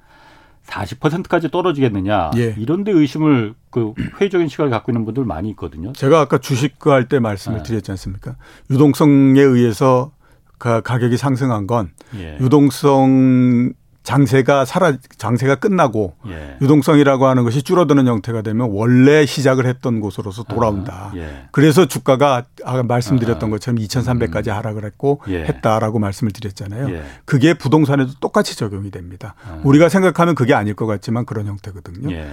사십 퍼센트까지 떨어지겠느냐 예. 이런 데 의심을 그 회의적인 시각을 갖고 있는 분들 많이 있거든요. 제가 아까 주식 할 때 말씀을 예. 드렸지 않습니까? 유동성에 의해서 가격이 상승한 건 예. 유동성 장세가 사라 장세가 끝나고 예. 유동성이라고 하는 것이 줄어드는 형태가 되면 원래 시작을 했던 곳으로서 돌아온다. 아, 예. 그래서 주가가 아까 말씀드렸던 것처럼 이천삼백까지 음. 하락을 했고 예. 했다라고 말씀을 드렸잖아요. 예. 그게 부동산에도 똑같이 적용이 됩니다. 아. 우리가 생각하면 그게 아닐 것 같지만 그런 형태거든요. 예.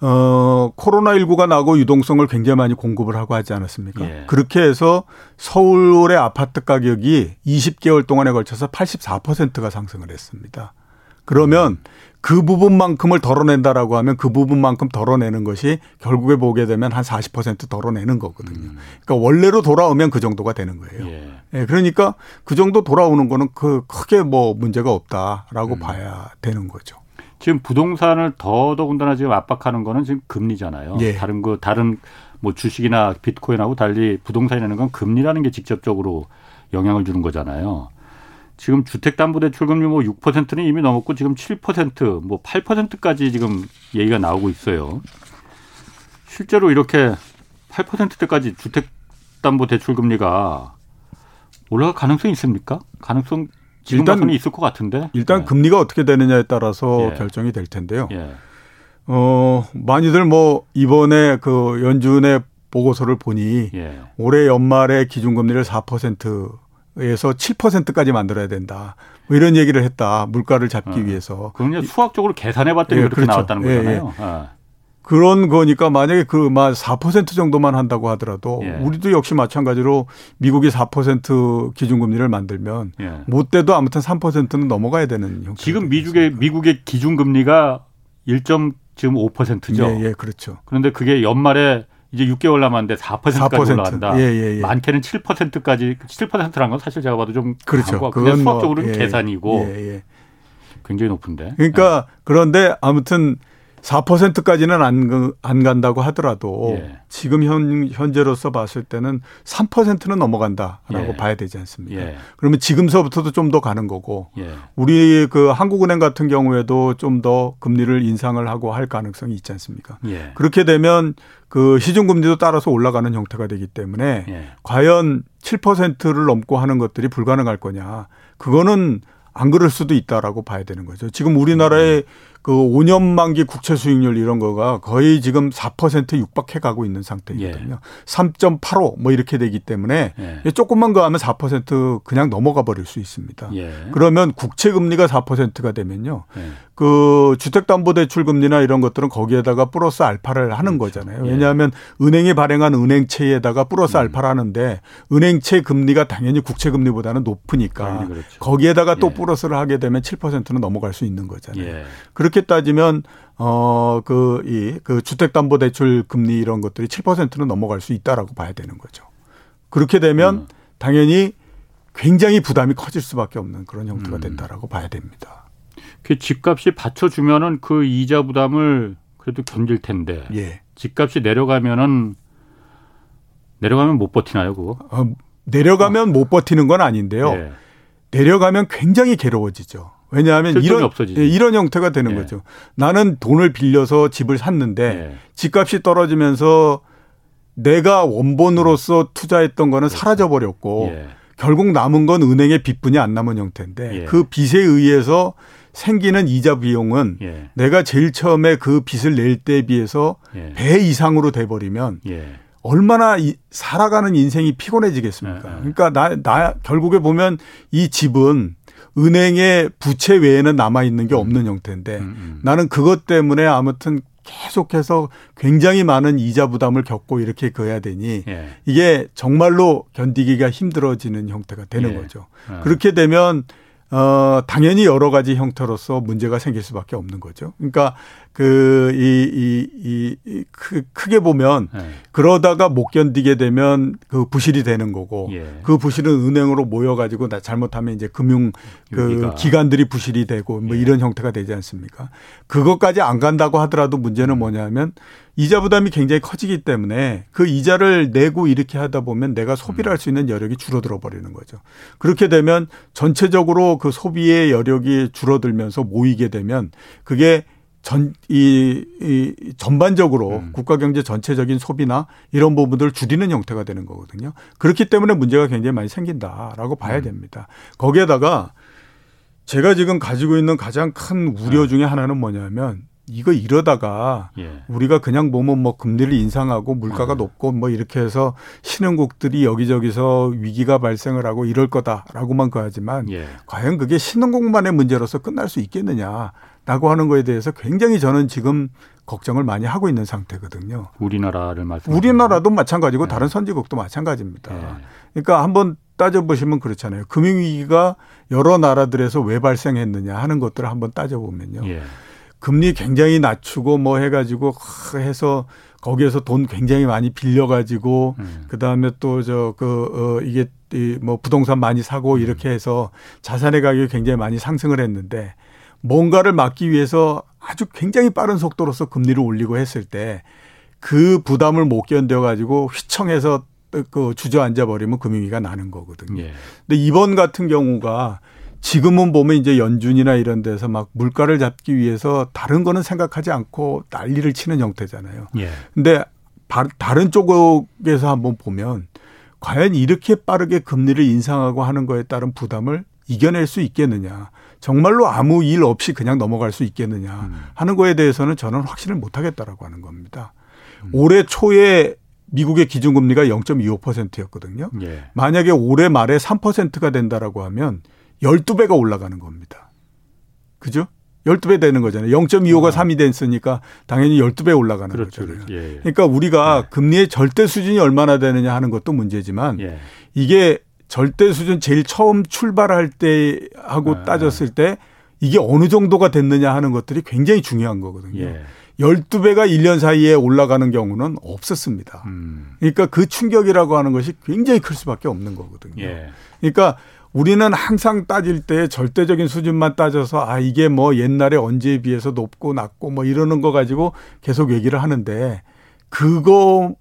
어, 코로나십구가 나고 유동성을 굉장히 많이 공급을 하고 하지 않았습니까? 예. 그렇게 해서 서울의 아파트 가격이 이십 개월 동안에 걸쳐서 팔십사 퍼센트가 상승을 했습니다. 그러면 그 부분만큼을 덜어낸다라고 하면 그 부분만큼 덜어내는 것이 결국에 보게 되면 한 사십 퍼센트 덜어내는 거거든요. 그러니까 원래로 돌아오면 그 정도가 되는 거예요. 예. 예, 그러니까 그 정도 돌아오는 거는 그 크게 뭐 문제가 없다라고 음. 봐야 되는 거죠. 지금 부동산을 더더군다나 지금 압박하는 거는 지금 금리잖아요. 예. 다른 거 다른 뭐 주식이나 비트코인하고 달리 부동산이라는 건 금리라는 게 직접적으로 영향을 주는 거잖아요. 지금 주택담보대출금리 뭐 육 퍼센트는 이미 넘었고 지금 칠 퍼센트, 뭐 팔 퍼센트까지 지금 얘기가 나오고 있어요. 실제로 이렇게 팔 퍼센트대까지 주택담보대출금리가 올라갈 가능성이 있습니까? 가능성 지금까지는 있을 것 같은데. 일단 네. 금리가 어떻게 되느냐에 따라서 예. 결정이 될 텐데요. 예. 어, 많이들 뭐 이번에 그 연준의 보고서를 보니 예. 올해 연말에 기준금리를 사 퍼센트 에서 칠 퍼센트까지 만들어야 된다. 뭐 이런 얘기를 했다. 물가를 잡기 네. 위해서. 그건 수학적으로 계산해봤더니 예, 그렇게 그렇죠. 나왔다는 예, 거잖아요. 예. 아. 그런 거니까 만약에 그 사 퍼센트 정도만 한다고 하더라도 예. 우리도 역시 마찬가지로 미국이 사 퍼센트 기준금리를 만들면 예. 못돼도 아무튼 삼 퍼센트는 넘어가야 되는 형태. 지금 미국의 미국의 기준금리가 일 점 오 퍼센트죠. 예, 예, 그렇죠. 그런데 그게 연말에 이제 육 개월 남았는데 사 퍼센트까지 사 퍼센트. 올라간다. 예, 예, 예. 많게는 칠 퍼센트까지 칠 퍼센트라는 건 사실 제가 봐도 좀 그렇죠. 것 그건 수학적으로는 뭐, 예, 계산이고 예, 예. 굉장히 높은데. 그러니까 예. 그런데 아무튼 사 퍼센트까지는 안, 안 간다고 하더라도 예. 지금 현, 현재로서 봤을 때는 삼 퍼센트는 넘어간다라고 예. 봐야 되지 않습니까? 예. 그러면 지금서부터도 좀 더 가는 거고 예. 우리 그 한국은행 같은 경우에도 좀 더 금리를 인상을 하고 할 가능성이 있지 않습니까? 예. 그렇게 되면 그 시중금리도 따라서 올라가는 형태가 되기 때문에 예. 과연 칠 퍼센트를 넘고 하는 것들이 불가능할 거냐. 그거는 안 그럴 수도 있다라고 봐야 되는 거죠. 지금 우리나라의 네. 그 오 년 만기 국채 수익률 이런 거가 거의 지금 사 퍼센트 육박해 가고 있는 상태거든요. 예. 삼 점 팔오 뭐 이렇게 되기 때문에 예. 조금만 더 하면 사 퍼센트 그냥 넘어가 버릴 수 있습니다. 예. 그러면 국채 금리가 사 퍼센트가 되면요. 예. 그 주택담보대출 금리나 이런 것들은 거기에다가 플러스 알파를 하는 그렇죠. 거잖아요. 왜냐하면 예. 은행이 발행한 은행채에다가 플러스 음. 알파를 하는데 은행채 금리가 당연히 국채 금리보다는 높으니까 그렇죠. 거기에다가 또 예. 플러스를 하게 되면 칠 퍼센트는 넘어갈 수 있는 거잖아요. 예. 그렇게 따지면 어, 그, 이, 그 주택담보대출 금리 이런 것들이 칠 퍼센트는 넘어갈 수 있다라고 봐야 되는 거죠. 그렇게 되면 음. 당연히 굉장히 부담이 커질 수밖에 없는 그런 형태가 된다라고 음. 봐야 됩니다. 그 집값이 받쳐주면은 그 이자 부담을 그래도 견딜 텐데. 예. 집값이 내려가면은 내려가면 못 버티나요, 그거? 어, 내려가면 어. 못 버티는 건 아닌데요. 예. 내려가면 굉장히 괴로워지죠. 왜냐하면 이런 예, 이런 형태가 되는 예. 거죠. 나는 돈을 빌려서 집을 샀는데 예. 집값이 떨어지면서 내가 원본으로서 투자했던 거는 그렇죠. 사라져 버렸고 예. 결국 남은 건 은행의 빚뿐이 안 남은 형태인데 예. 그 빚에 의해서 생기는 이자 비용은 예. 내가 제일 처음에 그 빚을 낼 때에 비해서 예. 배 이상으로 돼버리면 예. 얼마나 이, 살아가는 인생이 피곤해지겠습니까? 예. 그러니까 나, 나 결국에 보면 이 집은 은행의 부채 외에는 남아있는 게 없는 음. 형태인데 음. 나는 그것 때문에 아무튼 계속해서 굉장히 많은 이자 부담을 겪고 이렇게 그어야 되니 예. 이게 정말로 견디기가 힘들어지는 형태가 되는 예. 거죠. 아. 그렇게 되면 어, 당연히 여러 가지 형태로서 문제가 생길 수밖에 없는 거죠. 그러니까 그, 이, 이, 이, 크, 크게 보면 네. 그러다가 못 견디게 되면 그 부실이 되는 거고 예. 그 부실은 은행으로 모여가지고 나 잘못하면 이제 금융 그 기관들이 부실이 되고 뭐 예. 이런 형태가 되지 않습니까? 그것까지 안 간다고 하더라도 문제는 뭐냐면 이자 부담이 굉장히 커지기 때문에 그 이자를 내고 이렇게 하다 보면 내가 소비를 할 수 있는 여력이 줄어들어 버리는 거죠. 그렇게 되면 전체적으로 그 소비의 여력이 줄어들면서 모이게 되면 그게 전, 이, 이, 전반적으로 음. 국가경제 전체적인 소비나 이런 부분들을 줄이는 형태가 되는 거거든요. 그렇기 때문에 문제가 굉장히 많이 생긴다라고 봐야 음. 됩니다. 거기에다가 제가 지금 가지고 있는 가장 큰 우려 중에 하나는 뭐냐면 이거 이러다가 예. 우리가 그냥 보면 뭐 금리를 인상하고 물가가 아. 높고 뭐 이렇게 해서 신흥국들이 여기저기서 위기가 발생을 하고 이럴 거다라고만 그하지만 예. 과연 그게 신흥국만의 문제로서 끝날 수 있겠느냐라고 하는 거에 대해서 굉장히 저는 지금 걱정을 많이 하고 있는 상태거든요. 우리나라를 말씀. 우리나라도 마찬가지고 예. 다른 선진국도 마찬가지입니다. 예. 그러니까 한번 따져보시면 그렇잖아요. 금융위기가 여러 나라들에서 왜 발생했느냐 하는 것들을 한번 따져보면요. 예. 금리 굉장히 낮추고 뭐 해가지고 해서 거기에서 돈 굉장히 많이 빌려가지고 음. 그다음에 또 저 그 어 이게 뭐 부동산 많이 사고 이렇게 해서 자산의 가격이 굉장히 많이 상승을 했는데 뭔가를 막기 위해서 아주 굉장히 빠른 속도로서 금리를 올리고 했을 때 그 부담을 못 견뎌가지고 휘청해서 그 주저앉아 버리면 금융위기가 나는 거거든요. 예. 근데 이번 같은 경우가 지금은 보면 이제 연준이나 이런 데서 막 물가를 잡기 위해서 다른 거는 생각하지 않고 난리를 치는 형태잖아요. 그런데 예. 다른 쪽에서 한번 보면 과연 이렇게 빠르게 금리를 인상하고 하는 거에 따른 부담을 이겨낼 수 있겠느냐. 정말로 아무 일 없이 그냥 넘어갈 수 있겠느냐 음. 하는 거에 대해서는 저는 확신을 못하겠다라고 하는 겁니다. 음. 올해 초에 미국의 기준금리가 영 점 이오 퍼센트였거든요. 예. 만약에 올해 말에 삼 퍼센트가 된다라고 하면 열두 배가 올라가는 겁니다. 그죠? 열두 배 되는 거잖아요. 영 점 이오가 아. 삼이 됐으니까 당연히 열두 배 올라가는 그렇죠. 거잖아요. 예, 예. 그러니까 우리가 예. 금리의 절대 수준이 얼마나 되느냐 하는 것도 문제지만 예. 이게 절대 수준 제일 처음 출발할 때 하고 아. 따졌을 때 이게 어느 정도가 됐느냐 하는 것들이 굉장히 중요한 거거든요. 예. 열두 배가 일 년 사이에 올라가는 경우는 없었습니다. 음. 그러니까 그 충격이라고 하는 것이 굉장히 클 수밖에 없는 거거든요. 예. 그러니까 우리는 항상 따질 때 절대적인 수준만 따져서 아 이게 뭐 옛날에 언제에 비해서 높고 낮고 뭐 이러는 거 가지고 계속 얘기를 하는데 그거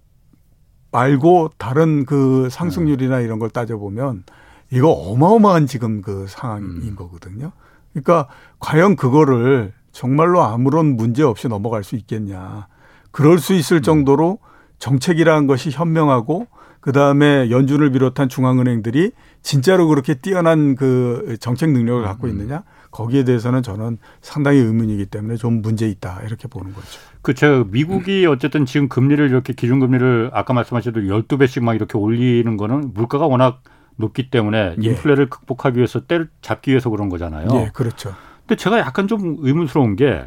말고 다른 그 상승률이나 이런 걸 따져보면 이거 어마어마한 지금 그 상황인 음. 거거든요. 그러니까 과연 그거를 정말로 아무런 문제 없이 넘어갈 수 있겠냐. 그럴 수 있을 정도로 정책이라는 것이 현명하고 그다음에 연준을 비롯한 중앙은행들이 진짜로 그렇게 뛰어난 그 정책 능력을 갖고 있느냐. 거기에 대해서는 저는 상당히 의문이기 때문에 좀 문제 있다 이렇게 보는 거죠. 그렇죠. 미국이 어쨌든 지금 금리를 이렇게 기준금리를 아까 말씀하신 대로 열두 배씩 막 이렇게 올리는 거는 물가가 워낙 높기 때문에 예. 인플레를 극복하기 위해서 때를 잡기 위해서 그런 거잖아요. 예, 그렇죠. 근데 제가 약간 좀 의문스러운 게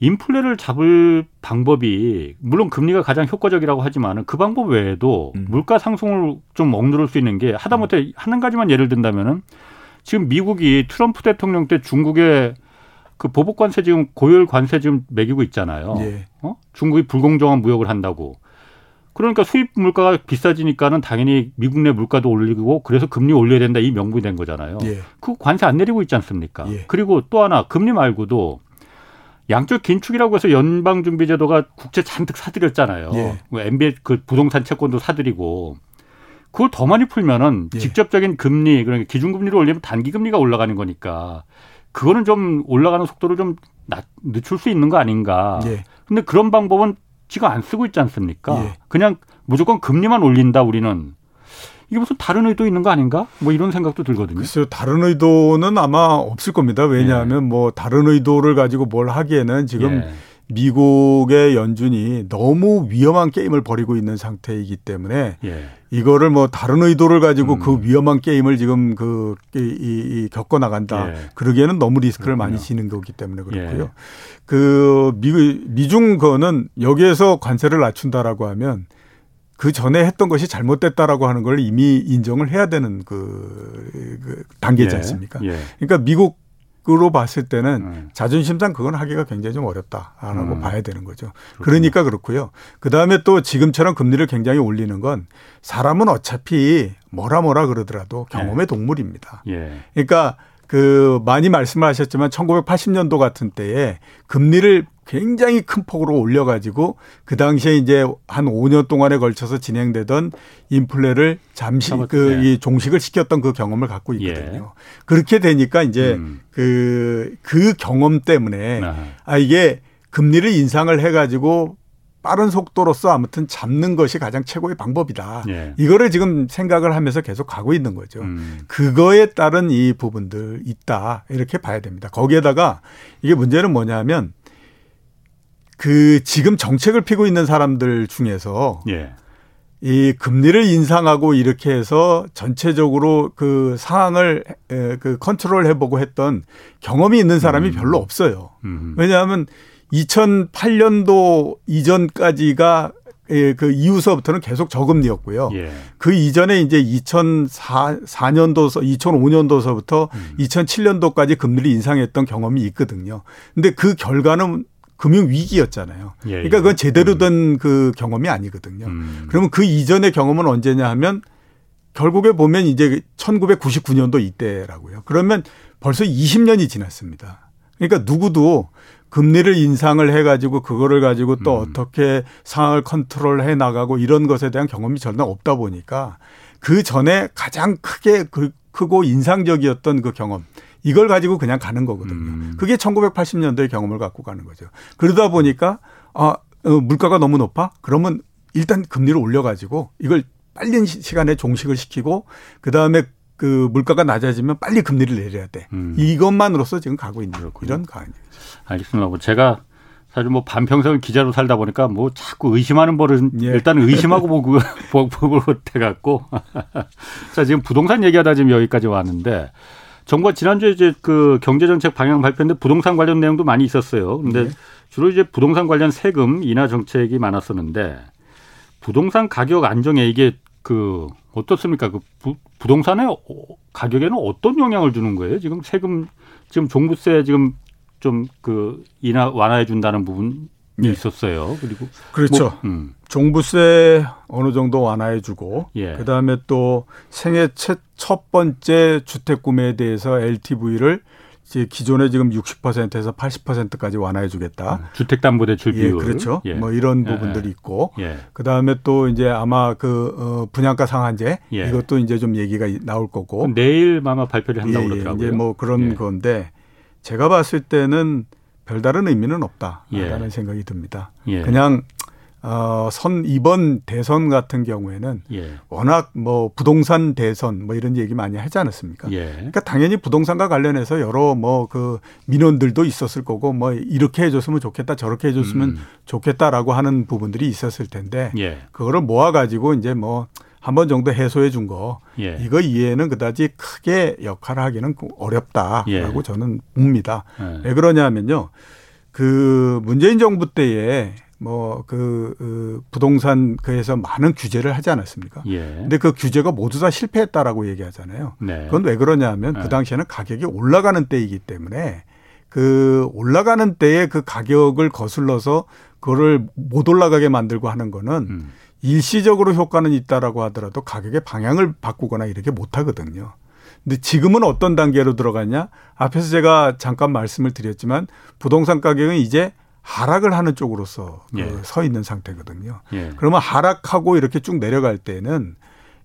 인플레를 잡을 방법이 물론 금리가 가장 효과적이라고 하지만 그 방법 외에도 음. 물가 상승을 좀 억누를 수 있는 게 하다못해 음. 한 가지만 예를 든다면은 지금 미국이 트럼프 대통령 때 중국의 그 보복 관세 지금 고율 관세 지금 매기고 있잖아요. 예. 어? 중국이 불공정한 무역을 한다고. 그러니까 수입 물가가 비싸지니까는 당연히 미국 내 물가도 올리고 그래서 금리 올려야 된다 이 명분이 된 거잖아요. 예. 그 관세 안 내리고 있지 않습니까? 예. 그리고 또 하나 금리 말고도 양적 긴축이라고 해서 연방준비제도가 국채 잔뜩 사들였잖아요. 예. 엠비에스 그 부동산 채권도 사들이고 그걸 더 많이 풀면은 예. 직접적인 금리 그러니까 기준금리를 올리면 단기금리가 올라가는 거니까 그거는 좀 올라가는 속도를 좀 늦출 수 있는 거 아닌가. 예. 근데 그런 방법은 지금 안 쓰고 있지 않습니까? 예. 그냥 무조건 금리만 올린다 우리는. 이게 무슨 다른 의도 있는 거 아닌가? 뭐 이런 생각도 들거든요. 글쎄요. 다른 의도는 아마 없을 겁니다. 왜냐하면 예. 뭐 다른 의도를 가지고 뭘 하기에는 지금 예. 미국의 연준이 너무 위험한 게임을 벌이고 있는 상태이기 때문에 예. 이거를 뭐 다른 의도를 가지고 음. 그 위험한 게임을 지금 그 이, 이, 이 겪어 나간다. 예. 그러기에는 너무 리스크를 그렇군요. 많이 지는 거기 때문에 그렇고요. 예. 그 미, 미중 거는 여기에서 관세를 낮춘다라고 하면 그 전에 했던 것이 잘못됐다라고 하는 걸 이미 인정을 해야 되는 그, 그 단계지 예. 않습니까? 예. 그러니까 미국 으로 봤을 때는 음. 자존심상 그건 하기가 굉장히 좀 어렵다라고 음. 봐야 되는 거죠. 그렇구나. 그러니까 그렇고요. 그다음에 또 지금처럼 금리를 굉장히 올리는 건 사람은 어차피 뭐라 뭐라 그러더라도 경험의 예. 동물입니다. 예. 그러니까 그 많이 말씀을 하셨지만 천구백팔십 년도 같은 때에 금리를 굉장히 큰 폭으로 올려가지고 그 당시에 이제 한 오 년 동안에 걸쳐서 진행되던 인플레를 잠시 그 이 종식을 시켰던 그 경험을 갖고 있거든요. 예. 그렇게 되니까 이제 음. 그, 그 경험 때문에 아하. 아, 이게 금리를 인상을 해가지고 빠른 속도로서 아무튼 잡는 것이 가장 최고의 방법이다. 예. 이거를 지금 생각을 하면서 계속 가고 있는 거죠. 음. 그거에 따른 이 부분들 있다. 이렇게 봐야 됩니다. 거기에다가 이게 문제는 뭐냐면 그 지금 정책을 피고 있는 사람들 중에서 예. 이 금리를 인상하고 이렇게 해서 전체적으로 그 상황을 그 컨트롤해보고 했던 경험이 있는 사람이 음. 별로 없어요. 음. 왜냐하면 이천팔 년도 이전까지가 그 이후서부터는 계속 저금리였고요. 예. 그 이전에 이제 이천사 년도서 이천오 년도서부터 음. 이천칠 년도까지 금리를 인상했던 경험이 있거든요. 근데 그 결과는 금융위기였잖아요. 예, 그러니까 그건 제대로 된 그 음. 경험이 아니거든요. 음. 그러면 그 이전의 경험은 언제냐 하면 결국에 보면 이제 천구백구십구 년도 이때라고요. 그러면 벌써 이십 년이 지났습니다. 그러니까 누구도 금리를 인상을 해가지고 그거를 가지고 또 음. 어떻게 상황을 컨트롤해 나가고 이런 것에 대한 경험이 전혀 없다 보니까 그 전에 가장 크게 크고 인상적이었던 그 경험. 이걸 가지고 그냥 가는 거거든요. 음. 그게 천구백팔십 년대의 경험을 갖고 가는 거죠. 그러다 보니까 아, 물가가 너무 높아? 그러면 일단 금리를 올려가지고 이걸 빨리 시간에 종식을 시키고 그다음에 그 물가가 낮아지면 빨리 금리를 내려야 돼. 음. 이것만으로서 지금 가고 있는 그렇군요. 이런 거 아니에요. 알겠습니다. 뭐 제가 사실 뭐 반평생을 기자로 살다 보니까 뭐 자꾸 의심하는 버릇 예. 일단 의심하고 보고 보고 돼갖고 자 지금 부동산 얘기하다 지금 여기까지 왔는데 정부가 지난주에 이제 그 경제정책 방향 발표인데 부동산 관련 내용도 많이 있었어요. 그런데 네. 주로 이제 부동산 관련 세금 인하 정책이 많았었는데 부동산 가격 안정에 이게 그 어떻습니까? 그 부, 부동산의 가격에는 어떤 영향을 주는 거예요? 지금 세금 지금 종부세 지금 좀 그 인하 완화해 준다는 부분 예. 있었어요. 그리고 그렇죠. 뭐, 음. 종부세 어느 정도 완화해주고 예. 그다음에 또 생애 첫 번째 주택 구매에 대해서 엘티브이를 이제 기존에 지금 육십 퍼센트에서 팔십 퍼센트까지 완화해주겠다. 음, 주택담보대출 비율. 예, 그렇죠. 예. 뭐 이런 예. 부분들이 있고 예. 그다음에 또 이제 아마 그 어, 분양가 상한제 예. 이것도 이제 좀 얘기가 나올 거고. 내일 아마 발표를 한다고 예, 그러더라고요. 이제 뭐 그런 예. 건데 제가 봤을 때는 별다른 의미는 없다라는 예. 생각이 듭니다. 예. 그냥 어, 선 이번 대선 같은 경우에는 예. 워낙 뭐 부동산 대선 뭐 이런 얘기 많이 하지 않았습니까? 예. 그러니까 당연히 부동산과 관련해서 여러 뭐 그 민원들도 있었을 거고 뭐 이렇게 해줬으면 좋겠다 저렇게 해줬으면 음. 좋겠다라고 하는 부분들이 있었을 텐데 예. 그거를 모아 가지고 이제 뭐 한 번 정도 해소해 준 거 예. 이거 이외에는 그다지 크게 역할을 하기는 어렵다라고 예. 저는 봅니다. 예. 왜 그러냐면요, 그 문재인 정부 때에 뭐 그 부동산 그에서 많은 규제를 하지 않았습니까? 그런데 예. 그 규제가 모두 다 실패했다라고 얘기하잖아요. 네. 그건 왜 그러냐면 그 당시에는 가격이 올라가는 때이기 때문에 그 올라가는 때에 그 가격을 거슬러서 그거를 못 올라가게 만들고 하는 거는. 음. 일시적으로 효과는 있다라고 하더라도 가격의 방향을 바꾸거나 이렇게 못하거든요. 근데 지금은 어떤 단계로 들어갔냐? 앞에서 제가 잠깐 말씀을 드렸지만 부동산 가격은 이제 하락을 하는 쪽으로서 예. 그 서 있는 상태거든요. 예. 그러면 하락하고 이렇게 쭉 내려갈 때는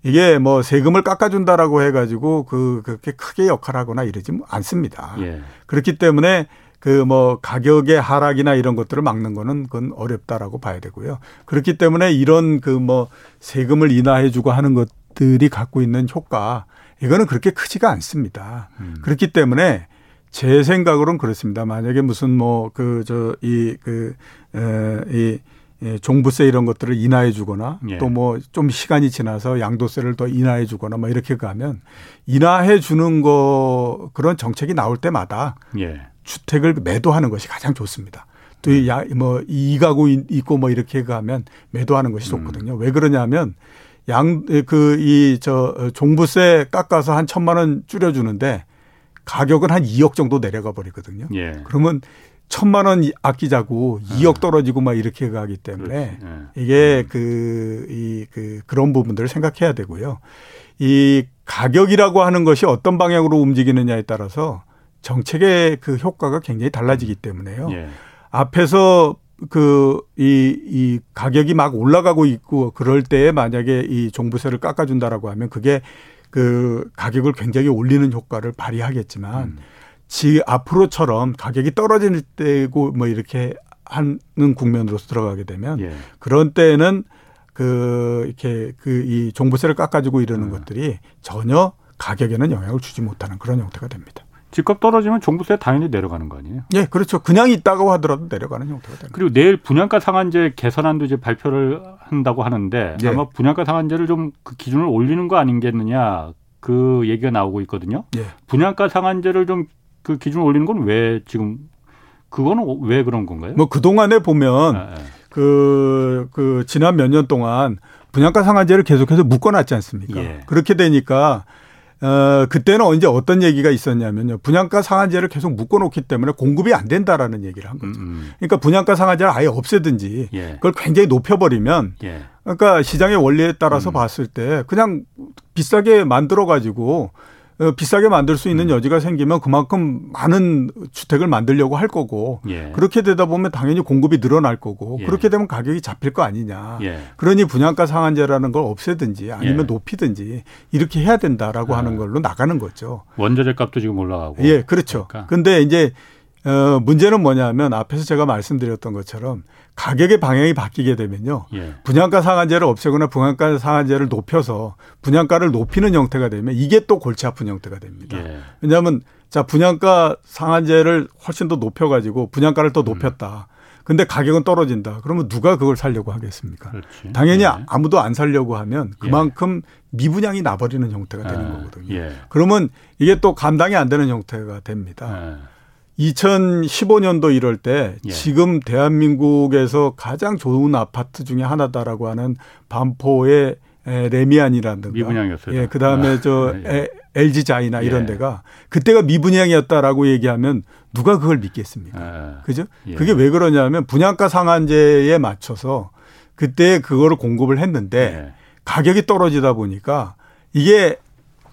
이게 뭐 세금을 깎아준다라고 해가지고 그 그렇게 크게 역할하거나 이러지 않습니다. 예. 그렇기 때문에. 그 뭐 가격의 하락이나 이런 것들을 막는 거는 그건 어렵다라고 봐야 되고요. 그렇기 때문에 이런 그 뭐 세금을 인하해 주고 하는 것들이 갖고 있는 효과 이거는 그렇게 크지가 않습니다. 음. 그렇기 때문에 제 생각으로는 그렇습니다. 만약에 무슨 뭐 그 저 이 그 이 종부세 이런 것들을 인하해 주거나 예. 또 뭐 좀 시간이 지나서 양도세를 더 인하해 주거나 뭐 이렇게 가면 인하해 주는 거 그런 정책이 나올 때마다 예. 주택을 매도하는 것이 가장 좋습니다. 또 뭐 이가구 있고 뭐 이렇게 가면 매도하는 것이 좋거든요. 음. 왜 그러냐면 양 그 이 저 종부세 깎아서 한 천만 원 줄여주는데 가격은 한 이억 정도 내려가 버리거든요. 예. 그러면 천만 원 아끼자고 이억 떨어지고 막 이렇게 가기 때문에 예. 이게 음. 그 이 그 그런 부분들을 생각해야 되고요. 이 가격이라고 하는 것이 어떤 방향으로 움직이느냐에 따라서. 정책의 그 효과가 굉장히 달라지기 때문에요. 예. 앞에서 그 이 이 가격이 막 올라가고 있고 그럴 때에 만약에 이 종부세를 깎아준다라고 하면 그게 그 가격을 굉장히 올리는 효과를 발휘하겠지만 음. 지 앞으로처럼 가격이 떨어질 때고 뭐 이렇게 하는 국면으로서 들어가게 되면 예. 그런 때에는 그 이렇게 그 이 종부세를 깎아주고 이러는 음. 것들이 전혀 가격에는 영향을 주지 못하는 그런 형태가 됩니다. 집값 떨어지면 종부세 당연히 내려가는 거 아니에요? 예, 그렇죠. 그냥 있다고 하더라도 내려가는 형태가 되는. 그리고 내일 분양가 상한제 개선안도 이제 발표를 한다고 하는데 예. 아마 분양가 상한제를 좀 그 기준을 올리는 거 아니겠느냐 그 얘기가 나오고 있거든요. 예. 분양가 상한제를 좀 그 기준을 올리는 건 왜 지금 그거는 왜 그런 건가요? 뭐 그 동안에 보면 아, 예. 그, 그 지난 몇 년 동안 분양가 상한제를 계속해서 묶어놨지 않습니까? 예. 그렇게 되니까. 어, 그때는 언제 어떤 얘기가 있었냐면요. 분양가 상한제를 계속 묶어놓기 때문에 공급이 안 된다라는 얘기를 한 거죠. 음, 음. 그러니까 분양가 상한제를 아예 없애든지 예. 그걸 굉장히 높여버리면 예. 그러니까 시장의 원리에 따라서 음. 봤을 때 그냥 비싸게 만들어가지고 비싸게 만들 수 있는 음. 여지가 생기면 그만큼 많은 주택을 만들려고 할 거고 예. 그렇게 되다 보면 당연히 공급이 늘어날 거고 예. 그렇게 되면 가격이 잡힐 거 아니냐. 예. 그러니 분양가 상한제라는 걸 없애든지 아니면 예. 높이든지 이렇게 해야 된다라고 예. 하는 걸로 나가는 거죠. 원자재 값도 지금 올라가고. 예, 그렇죠. 그런데 그러니까. 이제 어, 문제는 뭐냐면 앞에서 제가 말씀드렸던 것처럼 가격의 방향이 바뀌게 되면요. 예. 분양가 상한제를 없애거나 분양가 상한제를 높여서 분양가를 높이는 형태가 되면 이게 또 골치 아픈 형태가 됩니다. 예. 왜냐하면 자 분양가 상한제를 훨씬 더 높여가지고 분양가를 더 높였다. 근데 가격은 떨어진다. 그러면 누가 그걸 살려고 하겠습니까? 그렇지. 당연히 예. 아무도 안 살려고 하면 그만큼 예. 미분양이 나버리는 형태가 되는 아, 거거든요. 예. 그러면 이게 또 감당이 안 되는 형태가 됩니다. 아. 이천십오 년도 이럴 때 예. 지금 대한민국에서 가장 좋은 아파트 중에 하나다라고 하는 반포의 레미안이라든가 미분양이었어요. 예, 그다음에 아, 저 예. 엘지자이나 이런 예. 데가 그때가 미분양이었다라고 얘기하면 누가 그걸 믿겠습니까? 예. 그죠? 예. 그게 왜 그러냐면 분양가 상한제에 맞춰서 그때 그거를 공급을 했는데 예. 가격이 떨어지다 보니까 이게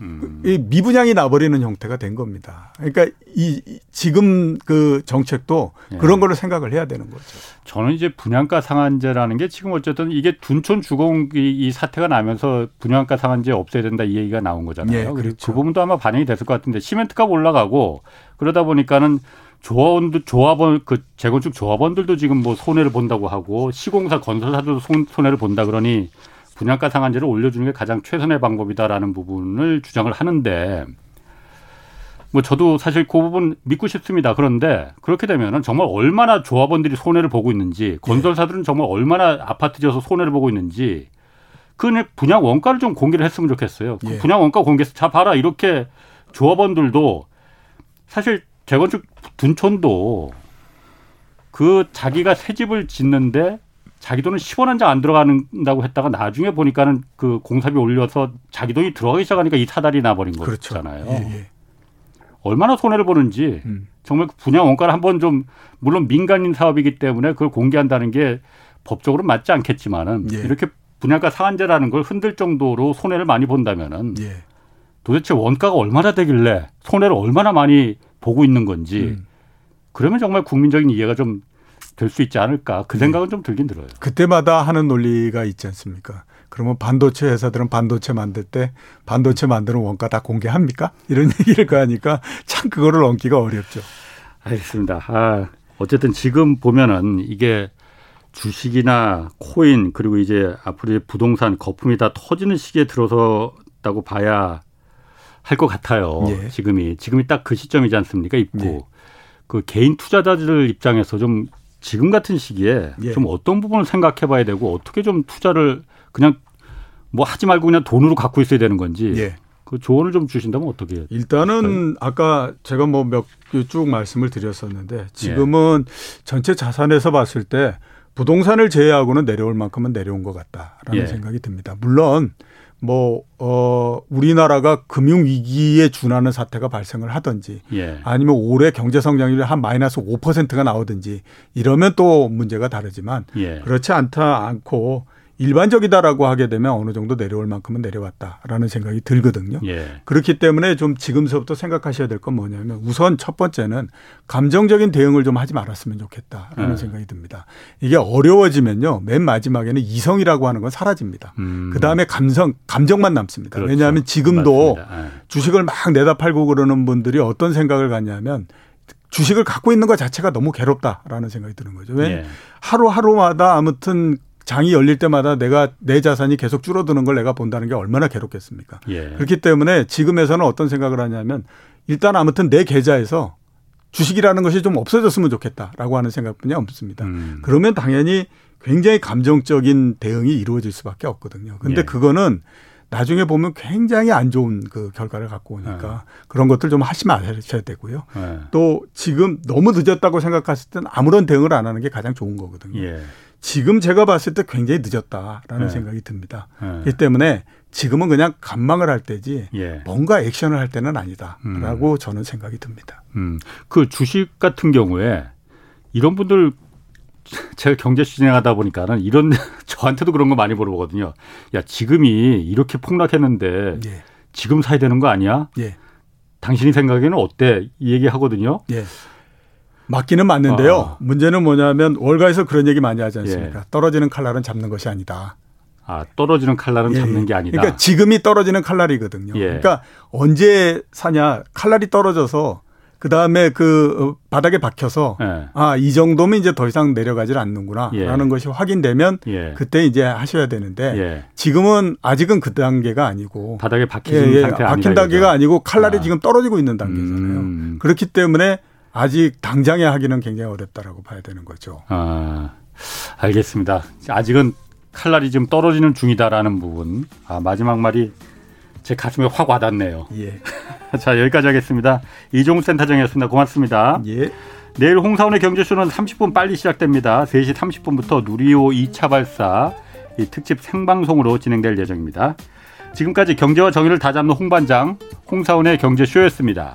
음. 미분양이 나버리는 형태가 된 겁니다. 그러니까 이, 이 지금 그 정책도 예. 그런 거를 생각을 해야 되는 거죠. 저는 이제 분양가 상한제라는 게 지금 어쨌든 이게 둔촌 주거공기 이 사태가 나면서 분양가 상한제 없애야 된다 이 얘기가 나온 거잖아요. 예, 그렇죠. 그 부분도 아마 반영이 됐을 것 같은데 시멘트값 올라가고 그러다 보니까는 조합원도 조합원 그 재건축 조합원들도 지금 뭐 손해를 본다고 하고 시공사 건설사들도 손해를 본다 그러니. 분양가 상한제를 올려주는 게 가장 최선의 방법이다라는 부분을 주장을 하는데 뭐 저도 사실 그 부분 믿고 싶습니다. 그런데 그렇게 되면은 정말 얼마나 조합원들이 손해를 보고 있는지 건설사들은 정말 얼마나 아파트 지어서 손해를 보고 있는지 그 분양 원가를 좀 공개를 했으면 좋겠어요. 그 분양 원가 공개해서 자 봐라 이렇게 조합원들도 사실 재건축 둔촌도 그 자기가 새 집을 짓는데 자기 돈은 십 원 한 장 안 들어간다고 했다가 나중에 보니까는 그 공사비 올려서 자기 돈이 들어가기 시작하니까 이 사달이 나버린 그렇죠. 거잖아요. 예, 예. 얼마나 손해를 보는지 음. 정말 분양 원가를 한번 좀 물론 민간인 사업이기 때문에 그걸 공개한다는 게 법적으로 맞지 않겠지만은 예. 이렇게 분양가 상한제라는 걸 흔들 정도로 손해를 많이 본다면은 예. 도대체 원가가 얼마나 되길래 손해를 얼마나 많이 보고 있는 건지 음. 그러면 정말 국민적인 이해가 좀 될 수 있지 않을까 그 생각은 좀 들긴 들어요. 그때마다 하는 논리가 있지 않습니까? 그러면 반도체 회사들은 반도체 만들 때 반도체 만드는 원가 다 공개합니까? 이런 얘기를 하니까 참 그거를 얹기가 어렵죠. 알겠습니다. 아, 어쨌든 지금 보면은 이게 주식이나 코인 그리고 이제 앞으로 이제 부동산 거품이 다 터지는 시기에 들어섰다고 봐야 할 것 같아요. 예. 지금이 지금이 딱 그 시점이지 않습니까? 입고 예. 그 개인 투자자들 입장에서 좀 지금 같은 시기에 예. 좀 어떤 부분을 생각해 봐야 되고 어떻게 좀 투자를 그냥 뭐 하지 말고 그냥 돈으로 갖고 있어야 되는 건지 예. 그 조언을 좀 주신다면 어떻게 해요? 일단은 아까 제가 뭐 몇 개 쭉 말씀을 드렸었는데 지금은 예. 전체 자산에서 봤을 때 부동산을 제외하고는 내려올 만큼은 내려온 것 같다라는 예. 생각이 듭니다. 물론 뭐 어, 우리나라가 금융위기에 준하는 사태가 발생을 하든지 예. 아니면 올해 경제성장률이 한 마이너스 오 퍼센트가 나오든지 이러면 또 문제가 다르지만 예. 그렇지 않다 않고 일반적이다라고 하게 되면 어느 정도 내려올 만큼은 내려왔다라는 생각이 들거든요. 예. 그렇기 때문에 좀 지금서부터 생각하셔야 될 건 뭐냐면 우선 첫 번째는 감정적인 대응을 좀 하지 말았으면 좋겠다라는 예. 생각이 듭니다. 이게 어려워지면요. 맨 마지막에는 이성이라고 하는 건 사라집니다. 음. 그다음에 감성, 감정만 남습니다. 그렇죠. 왜냐하면 지금도 예. 주식을 막 내다 팔고 그러는 분들이 어떤 생각을 갖냐면 주식을 갖고 있는 것 자체가 너무 괴롭다라는 생각이 드는 거죠. 왜 예. 하루하루마다 아무튼 장이 열릴 때마다 내가 내 자산이 계속 줄어드는 걸 내가 본다는 게 얼마나 괴롭겠습니까? 예. 그렇기 때문에 지금에서는 어떤 생각을 하냐면 일단 아무튼 내 계좌에서 주식이라는 것이 좀 없어졌으면 좋겠다라고 하는 생각뿐이 없습니다. 음. 그러면 당연히 굉장히 감정적인 대응이 이루어질 수밖에 없거든요. 그런데 예. 그거는 나중에 보면 굉장히 안 좋은 그 결과를 갖고 오니까 예. 그런 것들 좀 하지 마셔야 되고요. 예. 또 지금 너무 늦었다고 생각했을 땐 아무런 대응을 안 하는 게 가장 좋은 거거든요. 예. 지금 제가 봤을 때 굉장히 늦었다라는 네. 생각이 듭니다. 네. 그렇기 때문에 지금은 그냥 관망을 할 때지 예. 뭔가 액션을 할 때는 아니다라고 음. 저는 생각이 듭니다. 음. 그 주식 같은 경우에 이런 분들 제가 경제 진행하다 보니까는 이런 저한테도 그런 거 많이 물어보거든요. 야 지금이 이렇게 폭락했는데 예. 지금 사야 되는 거 아니야? 예. 당신이 생각에는 어때? 이 얘기하거든요. 예. 맞기는 맞는데요. 어. 문제는 뭐냐면 월가에서 그런 얘기 많이 하지 않습니까? 예. 떨어지는 칼날은 잡는 것이 아니다. 아, 떨어지는 칼날은 예. 잡는 게 아니다. 그러니까 지금이 떨어지는 칼날이거든요. 예. 그러니까 언제 사냐. 칼날이 떨어져서 그다음에 그 바닥에 박혀서 예. 아, 이 정도면 이제 더 이상 내려가질 않는구나 예. 라는 것이 확인되면 예. 그때 이제 하셔야 되는데 예. 지금은 아직은 그 단계가 아니고 바닥에 박히는 예, 예. 상태 아니다. 박힌 단계가 아니고 칼날이 아. 지금 떨어지고 있는 단계잖아요. 음. 그렇기 때문에 아직 당장에 하기는 굉장히 어렵다라고 봐야 되는 거죠. 아, 알겠습니다. 아직은 칼날이 지금 떨어지는 중이다라는 부분. 아, 마지막 말이 제 가슴에 확 와닿네요. 예. 자, 여기까지 하겠습니다. 이종우 센터장이었습니다. 고맙습니다. 예. 내일 홍사원의 경제쇼는 삼십 분 빨리 시작됩니다. 세 시 삼십 분부터 누리호 이 차 발사 이 특집 생방송으로 진행될 예정입니다. 지금까지 경제와 정의를 다잡는 홍반장, 홍사원의 경제쇼였습니다.